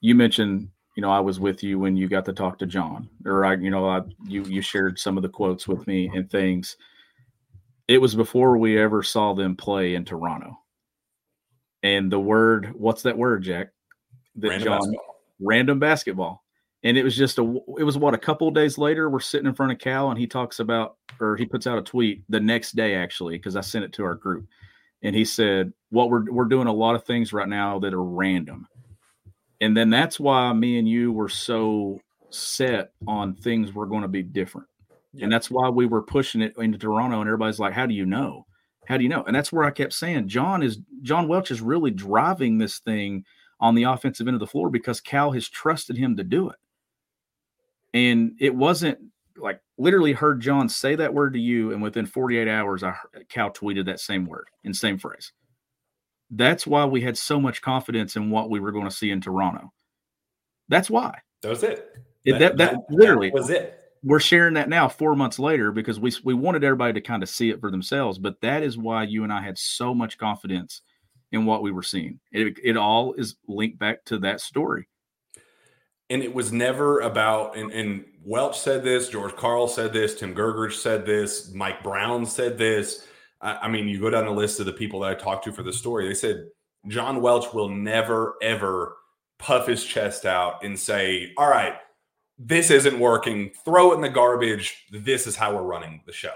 you mentioned, you know, I was with you when you got to talk to John, or I, you know, I, you, you shared some of the quotes with me and things. It was before we ever saw them play in Toronto. And the word, what's that word, Jack? That random John, basketball. Random basketball. And it was just a, it was what, a couple of days later, we're sitting in front of Cal and he talks about, or he puts out a tweet the next day, actually, because I sent it to our group. And he said, what well, we're, we're doing a lot of things right now that are random. And then that's why me and you were so set on things were going to be different. Yeah. And that's why we were pushing it into Toronto. And everybody's like, how do you know? How do you know? And that's where I kept saying, John is John Welch is really driving this thing on the offensive end of the floor because Cal has trusted him to do it. And it wasn't like, literally heard John say that word to you. And within forty-eight hours, I heard, Cal tweeted that same word and same phrase. That's why we had so much confidence in what we were going to see in Toronto. That's why. That was it. it that, that, that, that literally that was it. We're sharing that now four months later because we we wanted everybody to kind of see it for themselves. But that is why you and I had so much confidence in what we were seeing. It, it all is linked back to that story. And it was never about, and, and Welch said this, George Karl said this, Tim Grgurich said this, Mike Brown said this. I mean, you go down the list of the people that I talked to for the story. They said John Welch will never, ever puff his chest out and say, all right, this isn't working. Throw it in the garbage. This is how we're running the show.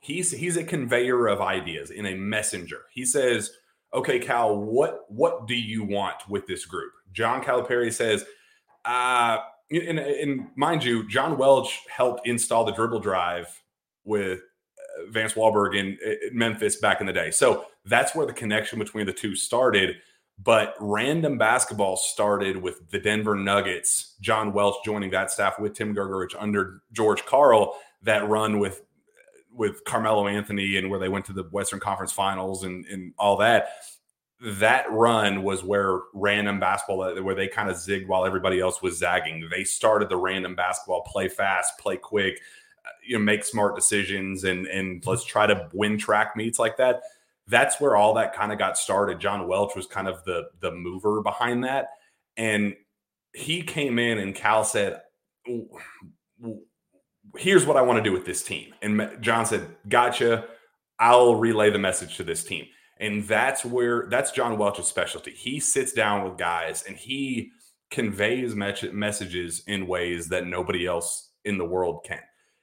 He's he's a conveyor of ideas and a messenger. He says, okay, Cal, what, what do you want with this group? John Calipari says, uh, and, and mind you, John Welch helped install the dribble drive with Vance Wahlberg in, in Memphis back in the day. So that's where the connection between the two started. But random basketball started with the Denver Nuggets, John Welch joining that staff with Tim Grgurich under George Karl, that run with with Carmelo Anthony and where they went to the Western Conference Finals and, and all that. That run was where random basketball, where they kind of zigged while everybody else was zagging. They started the random basketball, play fast, play quick, you know, make smart decisions and, and let's try to win track meets like that. That's where all that kind of got started. John Welch was kind of the, the mover behind that. And he came in and Cal said, here's what I want to do with this team. And John said, gotcha. I'll relay the message to this team. And that's where, that's John Welch's specialty. He sits down with guys and he conveys messages in ways that nobody else in the world can.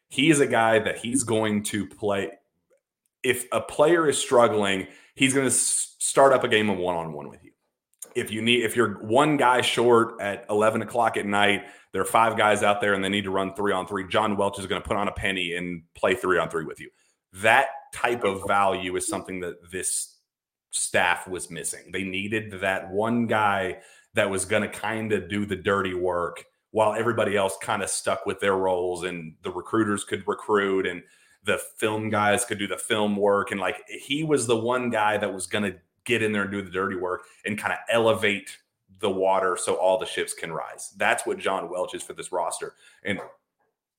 He is a guy that he's going to play. If a player is struggling, he's going to start up a game of one-on-one with you. If you need, if you're one guy short at eleven o'clock at night, there are five guys out there and they need to run three on three, John Welch is going to put on a penny and play three on three with you. That type of value is something that this staff was missing. They needed that one guy that was going to kind of do the dirty work while everybody else kind of stuck with their roles and the recruiters could recruit and the film guys could do the film work. And like, he was the one guy that was going to get in there and do the dirty work and kind of elevate the water so all the ships can rise. That's what John Welch is for this roster. And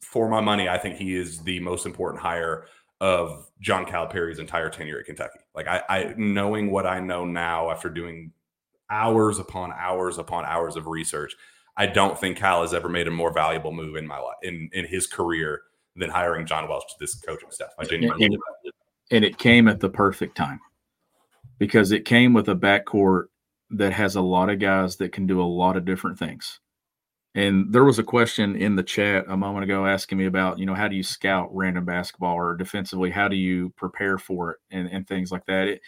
for my money, I think he is the most important hire of John Calipari's entire tenure at Kentucky. Like I, I knowing what I know now after doing hours upon hours upon hours of research, I don't think Cal has ever made a more valuable move in my life, in, in his career than hiring John Welch to this coaching staff. I genuinely and, and it came at the perfect time because it came with a backcourt that has a lot of guys that can do a lot of different things. And there was a question in the chat a moment ago asking me about, you know, how do you scout random basketball or defensively? How do you prepare for it and, and things like that? It,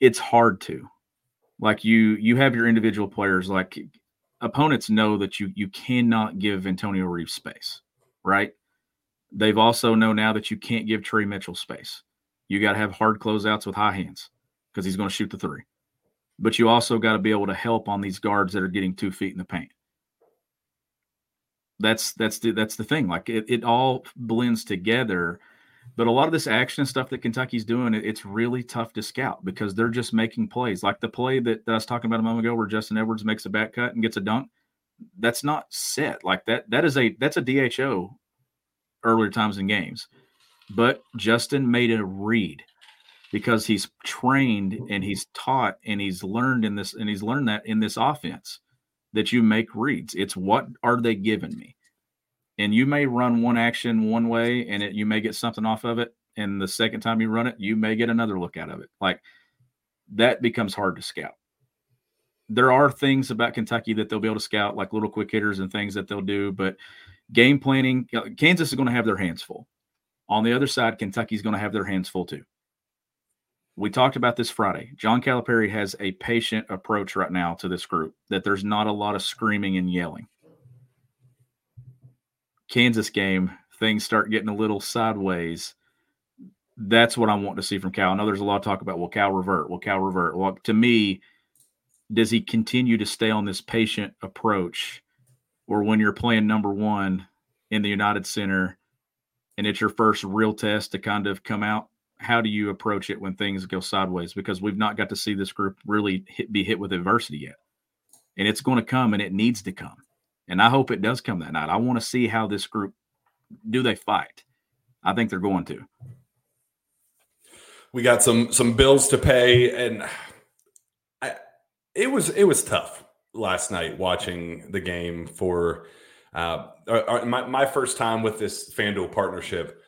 it's hard to. Like you, you have your individual players like – opponents know that you you cannot give Antonio Reeves space, right? They've also know now that you can't give Trey Mitchell space. You got to have hard closeouts with high hands because he's going to shoot the three. But you also got to be able to help on these guards that are getting two feet in the paint. That's that's the that's the thing. Like it, it all blends together. But a lot of this action stuff that Kentucky's doing, it's really tough to scout because they're just making plays. Like the play that, that I was talking about a moment ago where Justin Edwards makes a back cut and gets a dunk, that's not set. Like that, that is a, that's a D H O earlier times in games. But Justin made a read because he's trained and he's taught and he's learned in this, and he's learned that in this offense that you make reads. It's what are they giving me? And you may run one action one way and it, you may get something off of it. And the second time you run it, you may get another look out of it. Like that becomes hard to scout. There are things about Kentucky that they'll be able to scout, like little quick hitters and things that they'll do. But game planning, Kansas is going to have their hands full. On the other side, Kentucky's going to have their hands full too. We talked about this Friday. John Calipari has a patient approach right now to this group, that there's not a lot of screaming and yelling. Kansas game, things start getting a little sideways. That's what I want to see from Cal. I know there's a lot of talk about, will Cal revert? Will Cal revert? Well, to me, does he continue to stay on this patient approach? Or when you're playing number one in the United Center and it's your first real test to kind of come out, how do you approach it when things go sideways? Because we've not got to see this group really hit, be hit with adversity yet. And it's going to come, and it needs to come. And I hope it does come that night. I want to see how this group, do they fight? I think they're going to. We got some some bills to pay, and I, it was it was tough last night watching the game for uh, my my first time with this FanDuel partnership,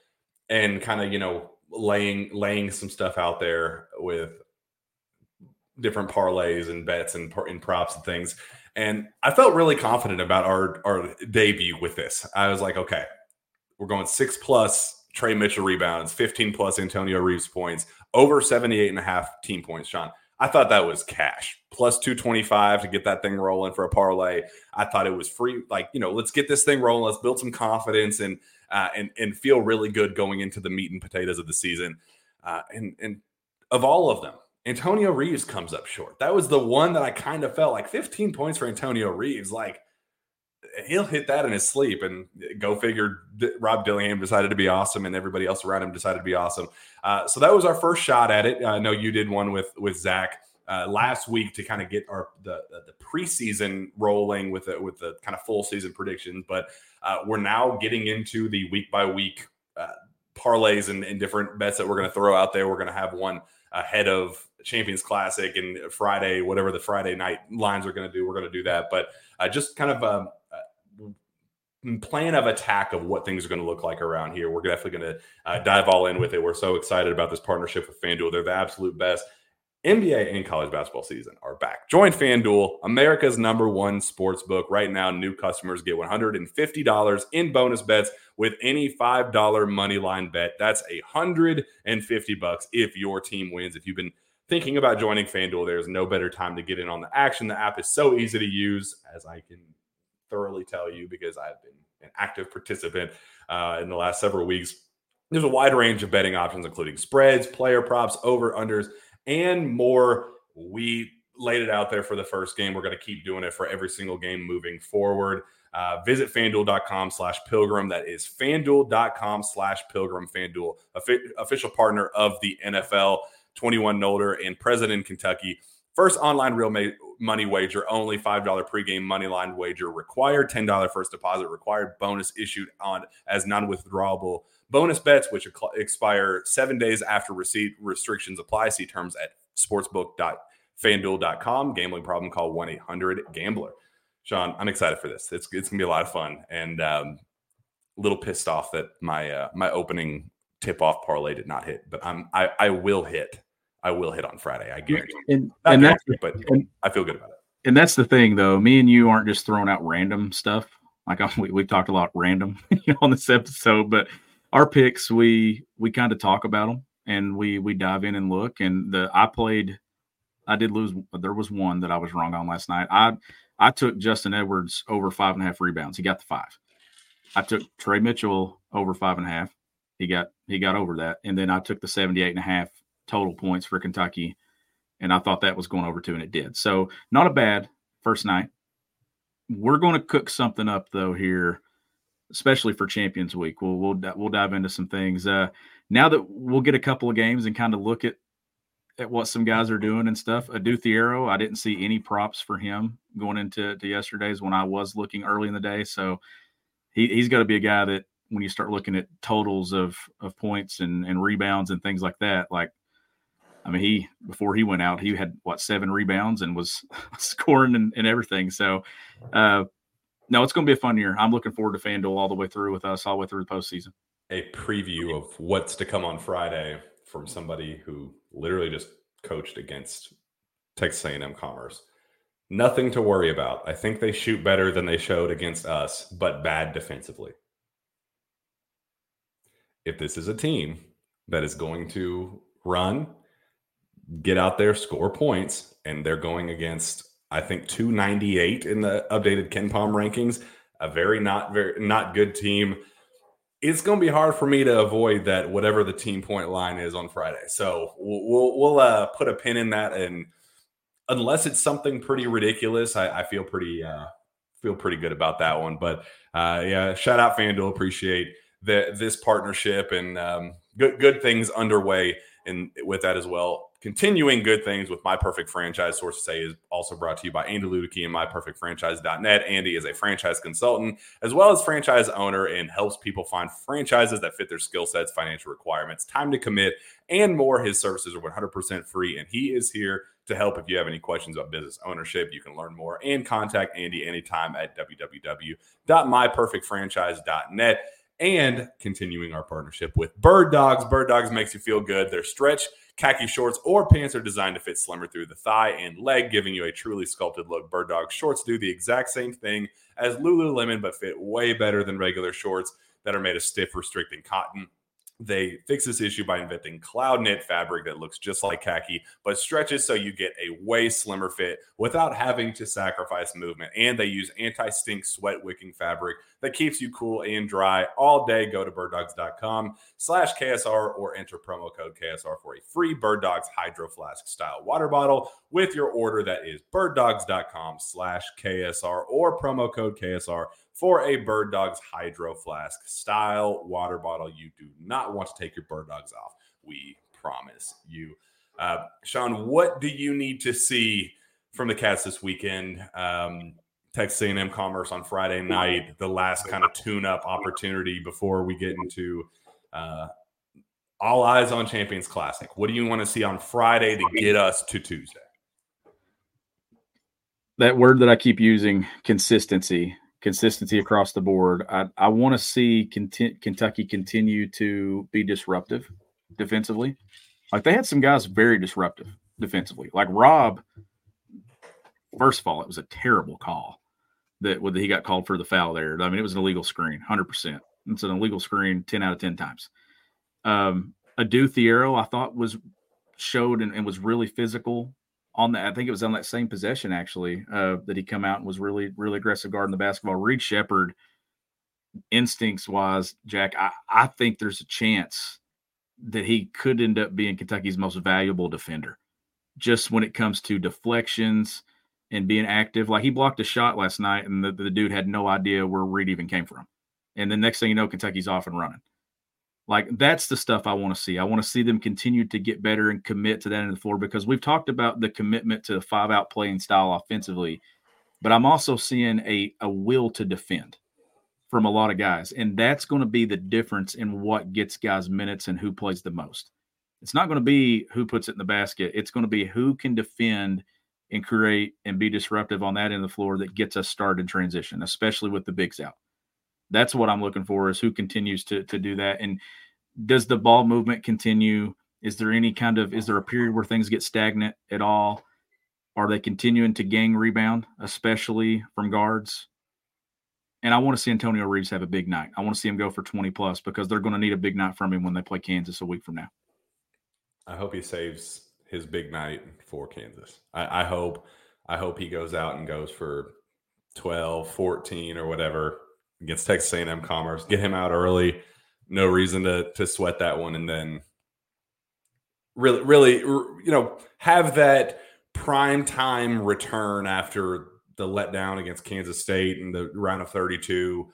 and kind of you know laying laying some stuff out there with different parlays and bets and, and props and things. And I felt really confident about our, our debut with this. I was like, okay, we're going six-plus Trey Mitchell rebounds, fifteen-plus Antonio Reeves points, over seventy-eight and a half team points, Sean. I thought that was cash, plus two twenty-five to get that thing rolling for a parlay. I thought it was free. Like, you know, let's get this thing rolling. Let's build some confidence and uh, and and feel really good going into the meat and potatoes of the season. Uh, and and of all of them, Antonio Reeves comes up short. That was the one that I kind of felt like fifteen points for Antonio Reeves. Like he'll hit that in his sleep, and go figure. Rob Dillingham decided to be awesome, and everybody else around him decided to be awesome. Uh, so that was our first shot at it. I know you did one with with Zach uh, last week to kind of get our the the preseason rolling with the, with the kind of full season predictions. But uh, we're now getting into the week by week uh, parlays and, and different bets that we're going to throw out there. We're going to have one ahead of Champions Classic and Friday, whatever the Friday night lines are going to do, we're going to do that. But uh, just kind of a, a plan of attack of what things are going to look like around here. We're definitely going to uh, dive all in with it. We're so excited about this partnership with FanDuel. They're the absolute best. N B A and college basketball season are back. Join FanDuel, America's number one sports book. Right now, new customers get one hundred fifty dollars in bonus bets with any five dollar moneyline bet. That's one hundred fifty dollars if your team wins. If you've been thinking about joining FanDuel, there's no better time to get in on the action. The app is so easy to use, as I can thoroughly tell you because I've been an active participant uh, in the last several weeks. There's a wide range of betting options, including spreads, player props, over-unders, and more. We laid it out there for the first game. We're going to keep doing it for every single game moving forward. Uh, visit FanDuel.com slash Pilgrim. That is FanDuel.com slash Pilgrim. FanDuel, official partner of the N F L. twenty-one and older, and present in Kentucky. First online real ma- money wager, only five dollar pregame money line wager required, ten dollars first deposit required, bonus issued on as non-withdrawable bonus bets, which ac- expire seven days after receipt. Restrictions apply. See terms at sportsbook dot fanduel dot com. Gambling problem, call one eight hundred gambler. Sean, I'm excited for this. It's, it's going to be a lot of fun, and um, a little pissed off that my uh, my opening tip-off parlay did not hit, but I'm, I, I will hit. I will hit on Friday. I guarantee. And, and that's it, but and, I feel good about it. And that's the thing, though. Me and you aren't just throwing out random stuff. Like I, we we talked a lot random you know, on this episode, but our picks, we we kind of talk about them, and we we dive in and look. And the I played, I did lose. There was one that I was wrong on last night. I I took Justin Edwards over five and a half rebounds. He got the five. I took Trey Mitchell over five and a half. He got he got over that, and then I took the seventy-eight and a half total points for Kentucky, and I thought that was going over two, and it did. So not a bad first night. We're going to cook something up, though, here especially for Champions Week. We'll we'll we'll dive into some things uh, now that we'll get a couple of games and kind of look at at what some guys are doing and stuff. Adou Thiero, I didn't see any props for him going into to yesterday's when I was looking early in the day. So he, he's got to be a guy that when you start looking at totals of of points and, and rebounds and things like that, like, I mean, he before he went out, he had, what, seven rebounds and was scoring and, and everything. So, uh, no, it's going to be a fun year. I'm looking forward to FanDuel all the way through with us, all the way through the postseason. A preview of what's to come on Friday from somebody who literally just coached against Texas A and M Commerce. Nothing to worry about. I think they shoot better than they showed against us, but bad defensively. If this is a team that is going to run, get out there, score points, and they're going against, I think, two ninety-eight in the updated KenPom rankings, a very not very not good team, it's going to be hard for me to avoid that, whatever the team point line is on Friday. So we'll we'll, we'll uh, put a pin in that, and unless it's something pretty ridiculous, I, I feel pretty uh, feel pretty good about that one. But uh, yeah, shout out FanDuel, appreciate the, this partnership, and um, good good things underway, and with that as well. Continuing good things with My Perfect Franchise, Sources Say, is also brought to you by Andy Ludicky and my perfect franchise dot net. Andy is a franchise consultant as well as franchise owner and helps people find franchises that fit their skill sets, financial requirements, time to commit, and more. His services are one hundred percent free, and he is here to help if you have any questions about business ownership. You can learn more and contact Andy anytime at w w w dot my perfect franchise dot net. And continuing our partnership with Bird Dogs. Bird Dogs makes you feel good. Their stretch khaki shorts or pants are designed to fit slimmer through the thigh and leg, giving you a truly sculpted look. Bird Dogs shorts do the exact same thing as Lululemon, but fit way better than regular shorts that are made of stiff, restricting cotton. They fix this issue by inventing cloud knit fabric that looks just like khaki, but stretches so you get a way slimmer fit without having to sacrifice movement. And they use anti-stink sweat wicking fabric that keeps you cool and dry all day. Go to bird dogs dot com slash K S R or enter promo code K S R for a free Bird Dogs Hydro Flask style water bottle with your order. That is bird dogs dot com slash K S R or promo code K S R for a Bird Dogs Hydro Flask style water bottle. You do not want to take your Bird Dogs off. We promise you. Uh, Sean, what do you need to see from the Cats this weekend? Um, Texas A and M Commerce on Friday night, the last kind of tune-up opportunity before we get into uh, all eyes on Champions Classic. What do you want to see on Friday to get us to Tuesday? That word that I keep using, consistency. Consistency across the board. I, I want to see content, Kentucky continue to be disruptive defensively. Like, they had some guys very disruptive defensively. Like Rob, first of all, it was a terrible call that when he got called for the foul there. I mean, it was an illegal screen, one hundred percent. It's an illegal screen ten out of ten times. Um, Adou Thiero, I thought, was showed and, and was really physical. On that, I think it was on that same possession, actually, uh, that he come out and was really, really aggressive guarding the basketball. Reed Sheppard, instincts-wise, Jack, I, I think there's a chance that he could end up being Kentucky's most valuable defender, just when it comes to deflections and being active. Like, he blocked a shot last night, and the, the dude had no idea where Reed even came from. And the next thing you know, Kentucky's off and running. Like, that's the stuff I want to see. I want to see them continue to get better and commit to that end of the floor, because we've talked about the commitment to the five-out playing style offensively, but I'm also seeing a, a will to defend from a lot of guys, and that's going to be the difference in what gets guys minutes and who plays the most. It's not going to be who puts it in the basket. It's going to be who can defend and create and be disruptive on that end of the floor that gets us started in transition, especially with the bigs out. That's what I'm looking for, is who continues to to do that. And does the ball movement continue? Is there any kind of, is there a period where things get stagnant at all? Are they continuing to gang rebound, especially from guards? And I want to see Antonio Reeves have a big night. I want to see him go for twenty plus, because they're going to need a big night from him when they play Kansas a week from now. I hope he saves his big night for Kansas. I, I hope, I hope he goes out and goes for twelve, fourteen or whatever against Texas A and M Commerce. Get him out early. No reason to to sweat that one. And then really, really, you know, have that prime time return after the letdown against Kansas State in the round of thirty-two.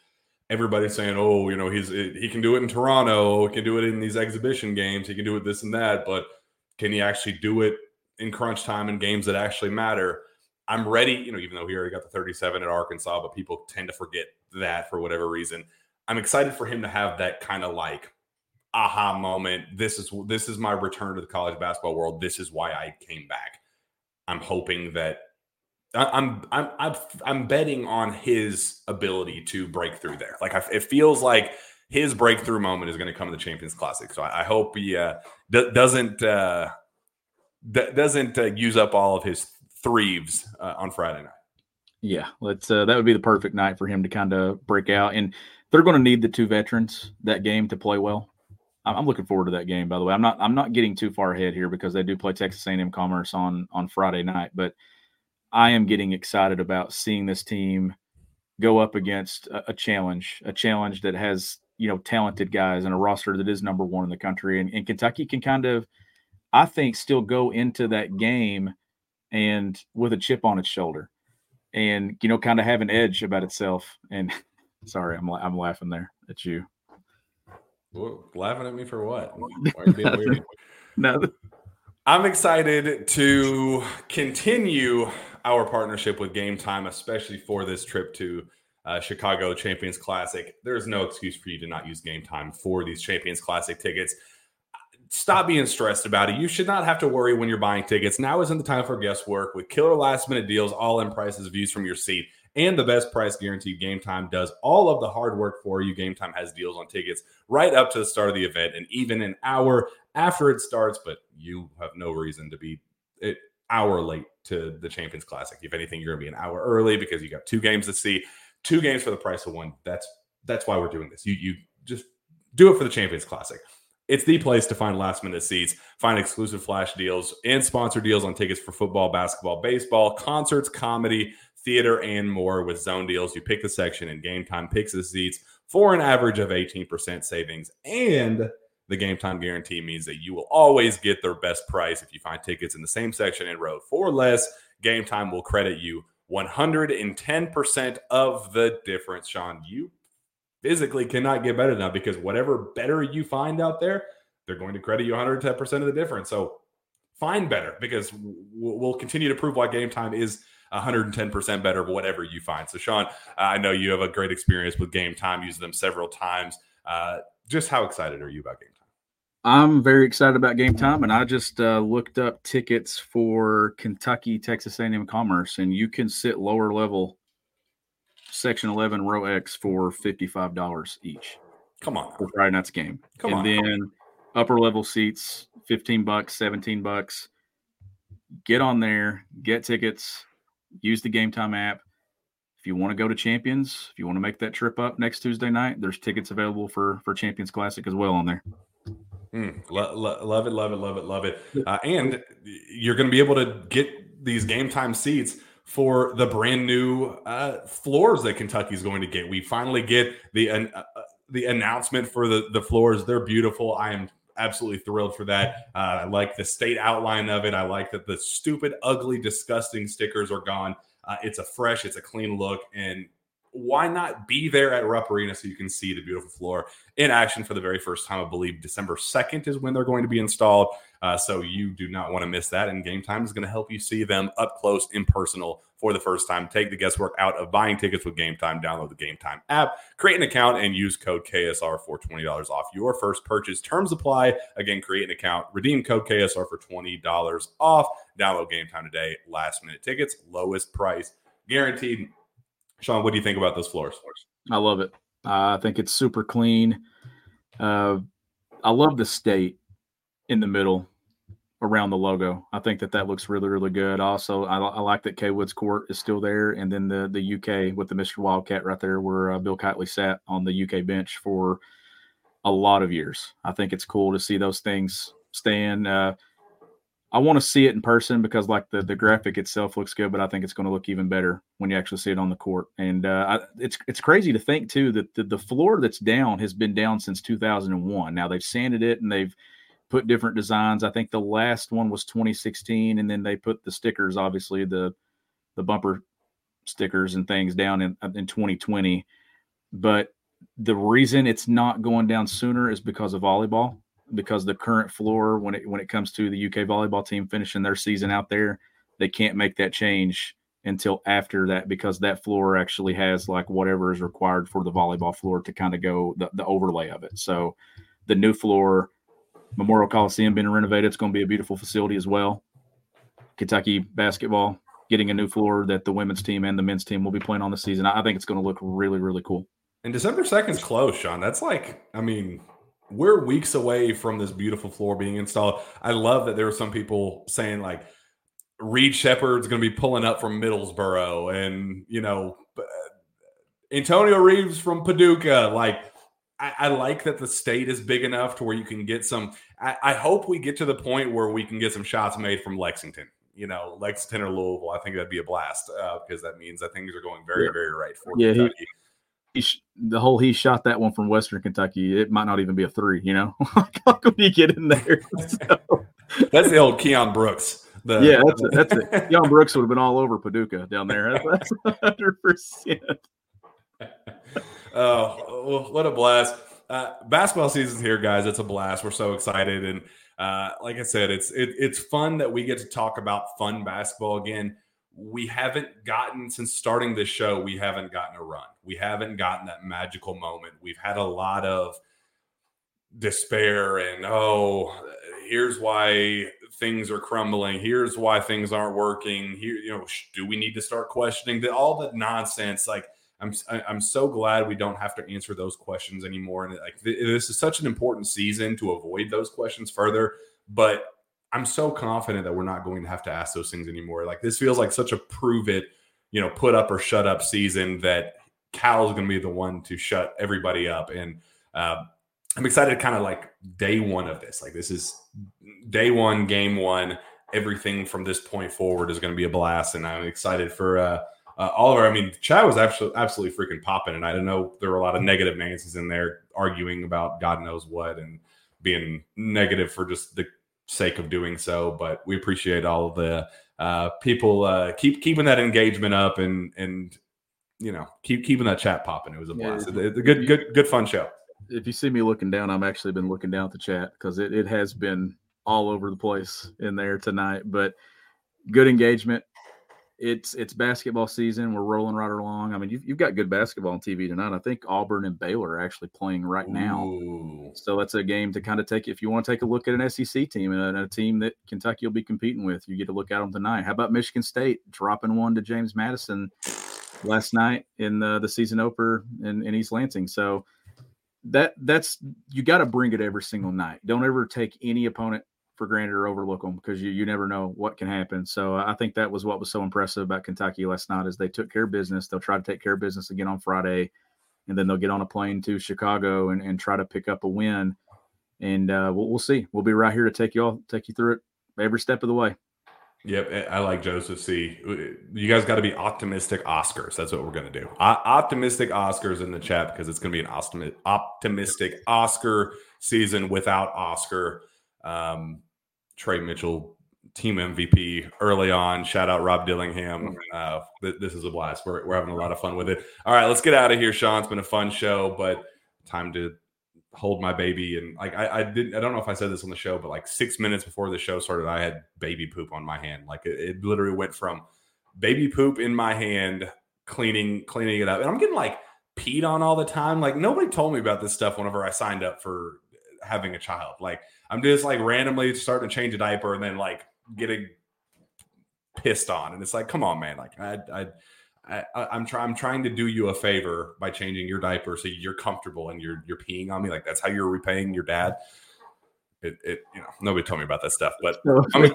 everybody's saying, oh, you know, he's he can do it in Toronto, he can do it in these exhibition games, he can do it this and that, but can he actually do it in crunch time in games that actually matter? I'm ready, you know, even though he already got the thirty-seven at Arkansas, but people tend to forget that for whatever reason. I'm excited for him to have that kind of like aha moment. This is this is my return to the college basketball world. This is why I came back. I'm hoping that I'm I'm I'm I'm betting on his ability to break through there. Like I, it feels like his breakthrough moment is going to come in the Champions Classic. So I, I hope he uh, d- doesn't uh, d- doesn't uh, use up all of his threes uh, on Friday night. Yeah, let's. Uh, that would be the perfect night for him to kind of break out. And they're going to need the two veterans that game to play well. I'm looking forward to that game. By the way, I'm not I'm not getting too far ahead here because they do play Texas A and M Commerce on on Friday night, but I am getting excited about seeing this team go up against a, a challenge, a challenge that has, you know, talented guys and a roster that is number one in the country. And, and Kentucky can kind of, I think, still go into that game and with a chip on its shoulder and, you know, kind of have an edge about itself. And sorry, I'm I'm laughing there at you. Whoa, laughing at me for what? Why are you being weird? Nothing. I'm excited to continue our partnership with Game Time, especially for this trip to uh, Chicago Champions Classic. There's no excuse for you to not use Game Time for these Champions Classic tickets. Stop being stressed about it. You should not have to worry when you're buying tickets. Now isn't the time for guesswork. With killer last-minute deals, all-in prices, views from your seat, and the best price guaranteed, Game Time does all of the hard work for you. Game Time has deals on tickets right up to the start of the event and even an hour after it starts, but you have no reason to be an hour late to the Champions Classic. If anything, you're going to be an hour early because you got two games to see, two games for the price of one. That's that's why we're doing this. You you just do it for the Champions Classic. It's the place to find last-minute seats, find exclusive flash deals, and sponsor deals on tickets for football, basketball, baseball, concerts, comedy, theater, and more with zone deals. You pick the section, and Game Time picks the seats for an average of eighteen percent savings, and the Game Time guarantee means that you will always get their best price. If you find tickets in the same section and row for less, Game Time will credit you one hundred ten percent of the difference. Sean, you physically cannot get better now because whatever better you find out there, they're going to credit you one hundred ten percent of the difference. So find better because we'll continue to prove why Game Time is one hundred ten percent better of whatever you find. So, Sean, uh, I know you have a great experience with Game Time, using them several times. Uh, just how excited are you about Game Time? I'm very excited about Game Time, and I just uh, looked up tickets for Kentucky, Texas A and M Commerce, and you can sit lower level, Section eleven, Row X, for fifty-five dollars each. Come on. For Friday night's game. Come on. And then upper level seats, fifteen bucks, seventeen bucks. Get on there, get tickets. Use the Game Time app. If you want to go to Champions, if you want to make that trip up next Tuesday night, there's tickets available for, for Champions Classic as well on there. Mm, lo- lo- love it, love it, love it, love it. Uh, and you're going to be able to get these Game Time seats for the brand new uh, floors that Kentucky's going to get. We finally get the uh, the announcement for the, the floors. They're beautiful. I am absolutely thrilled for that. Uh, I like the state outline of it. I like that the stupid, ugly, disgusting stickers are gone. Uh, it's a fresh, it's a clean look. And why not be there at Rupp Arena so you can see the beautiful floor in action for the very first time? I believe December second is when they're going to be installed. Uh, so you do not want to miss that. And Game Time is going to help you see them up close and personal for the first time. Take the guesswork out of buying tickets with Game Time. Download the Game Time app, create an account, and use code K S R for twenty dollars off your first purchase. Terms apply. Again, create an account, redeem code K S R for twenty dollars off. Download Game Time today. Last minute tickets, lowest price guaranteed. Sean, what do you think about those floors? I love it. Uh, I think it's super clean. Uh, I love the state in the middle around the logo. I think that that looks really, really good. Also, I, I like that Kay Woods Court is still there. And then the the U K with the Mister Wildcat right there where uh, Bill Kitely sat on the U K bench for a lot of years. I think it's cool to see those things staying. Uh, I want to see it in person because, like, the, the graphic itself looks good, but I think it's going to look even better when you actually see it on the court. And uh, I, it's it's crazy to think, too, that the, the floor that's down has been down since two thousand one. Now, they've sanded it and they've put different designs. I think the last one was twenty sixteen, and then they put the stickers, obviously, the the bumper stickers and things down in, in twenty twenty. But the reason it's not going down sooner is because of volleyball, because the current floor, when it when it comes to the U K volleyball team finishing their season out there, they can't make that change until after that, because that floor actually has like whatever is required for the volleyball floor to kind of go the, the overlay of it. So the new floor, Memorial Coliseum being renovated, it's going to be a beautiful facility as well. Kentucky basketball getting a new floor that the women's team and the men's team will be playing on this season. I think it's going to look really, really cool. And December second is close, Sean. That's like, I mean, we're weeks away from this beautiful floor being installed. I love that there were some people saying like, Reed Sheppard's going to be pulling up from Middlesboro, and, you know, Antonio Reeves from Paducah. Like, I, I like that the state is big enough to where you can get some I, I hope we get to the point where we can get some shots made from Lexington, you know, Lexington or Louisville. I think that'd be a blast uh, because that means that things are going very, yeah. very right for yeah, Kentucky. He, he sh- the whole he shot that one from Western Kentucky. It might not even be a three, you know. How could he get in there? So. That's the old Keon Brooks. The, yeah, that's it. That's it. Keon Brooks would have been all over Paducah down there. That's one hundred percent. Oh, what a blast. Uh, basketball season's here, guys. It's a blast. We're so excited. And uh, like I said, it's it, it's fun that we get to talk about fun basketball again. We haven't gotten, since starting this show, we haven't gotten a run. We haven't gotten that magical moment. We've had a lot of despair and, oh, here's why things are crumbling. Here's why things aren't working. Here, you know, do we need to start questioning that? All the nonsense. Like, I'm, I'm so glad we don't have to answer those questions anymore. And like, th- this is such an important season to avoid those questions further. But I'm so confident that we're not going to have to ask those things anymore. Like, this feels like such a prove it, you know, put up or shut up season that Cal is going to be the one to shut everybody up. And, uh, I'm excited, kind of like day one of this. Like, this is day one, game one. Everything from this point forward is going to be a blast, and I'm excited for uh, uh, all of our. I mean, the chat was absolutely, absolutely freaking popping, and I don't know, there were a lot of negative Nancy's in there arguing about God knows what and being negative for just the sake of doing so. But we appreciate all of the uh, people uh, keep keeping that engagement up, and and you know, keep keeping that chat popping. It was a blast. Yeah. It's a good, good, good fun show. If you see me looking down, I've actually been looking down at the chat because it, it has been all over the place in there tonight. But good engagement. It's it's basketball season. We're rolling right along. I mean, you've, you've got good basketball on T V tonight. I think Auburn and Baylor are actually playing right now. Ooh. So that's a game to kind of take. If you want to take a look at an S E C team and a, a team that Kentucky will be competing with, you get to look at them tonight. How about Michigan State dropping one to James Madison last night in the, the season opener in, in East Lansing? So That that's you got to bring it every single night. Don't ever take any opponent for granted or overlook them, because you you never know what can happen. So I think that was what was so impressive about Kentucky last night is they took care of business. They'll try to take care of business again on Friday, and then they'll get on a plane to Chicago and, and try to pick up a win. And uh, we'll we'll see. We'll be right here to take you all take you through it every step of the way. Yep, I like Joseph C. You guys got to be optimistic Oscars. That's what we're going to do. O- optimistic Oscars in the chat, because it's going to be an optimi- optimistic Oscar season without Oscar. Um, Trey Mitchell, team M V P early on. Shout out Rob Dillingham. Uh, th- this is a blast. We're, we're having a lot of fun with it. All right, let's get out of here, Sean. It's been a fun show, but time to hold my baby. And like I, I didn't I don't know if I said this on the show, but like six minutes before the show started, I had baby poop on my hand. Like it, it literally went from baby poop in my hand, cleaning cleaning it up. And I'm getting like peed on all the time. Like nobody told me about this stuff whenever I signed up for having a child. Like I'm just like randomly starting to change a diaper and then like getting pissed on. And it's like, come on, man. Like I I I, I'm trying. I'm trying to do you a favor by changing your diaper so you're comfortable and you're you're peeing on me. Like that's how you're repaying your dad. It, it you know, nobody told me about that stuff. But I mean,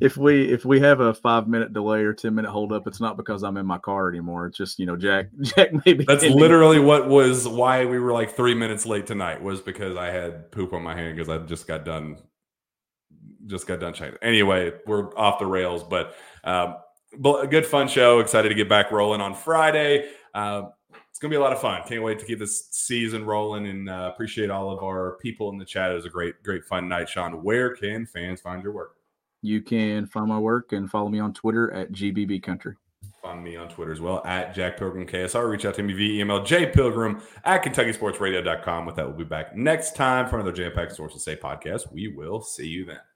if we if we have a five minute delay or ten minute holdup, it's not because I'm in my car anymore. It's just you know, Jack. Jack maybe that's literally what was why we were like three minutes late tonight, was because I had poop on my hand because I just got done just got done changing. Anyway, we're off the rails, but. Um, But a good fun show. Excited to get back rolling on Friday. Uh, it's going to be a lot of fun. Can't wait to keep this season rolling, and uh, appreciate all of our people in the chat. It was a great, great fun night. Sean, where can fans find your work? You can find my work and follow me on Twitter at G B B Country. Fun. on me on Twitter as well, at Jack Pilgrim K S R. Reach out to me via email, jpilgrim at Kentucky Sports Radio dot com. With that, we'll be back next time for another Jam Pack Sources Say podcast. We will see you then.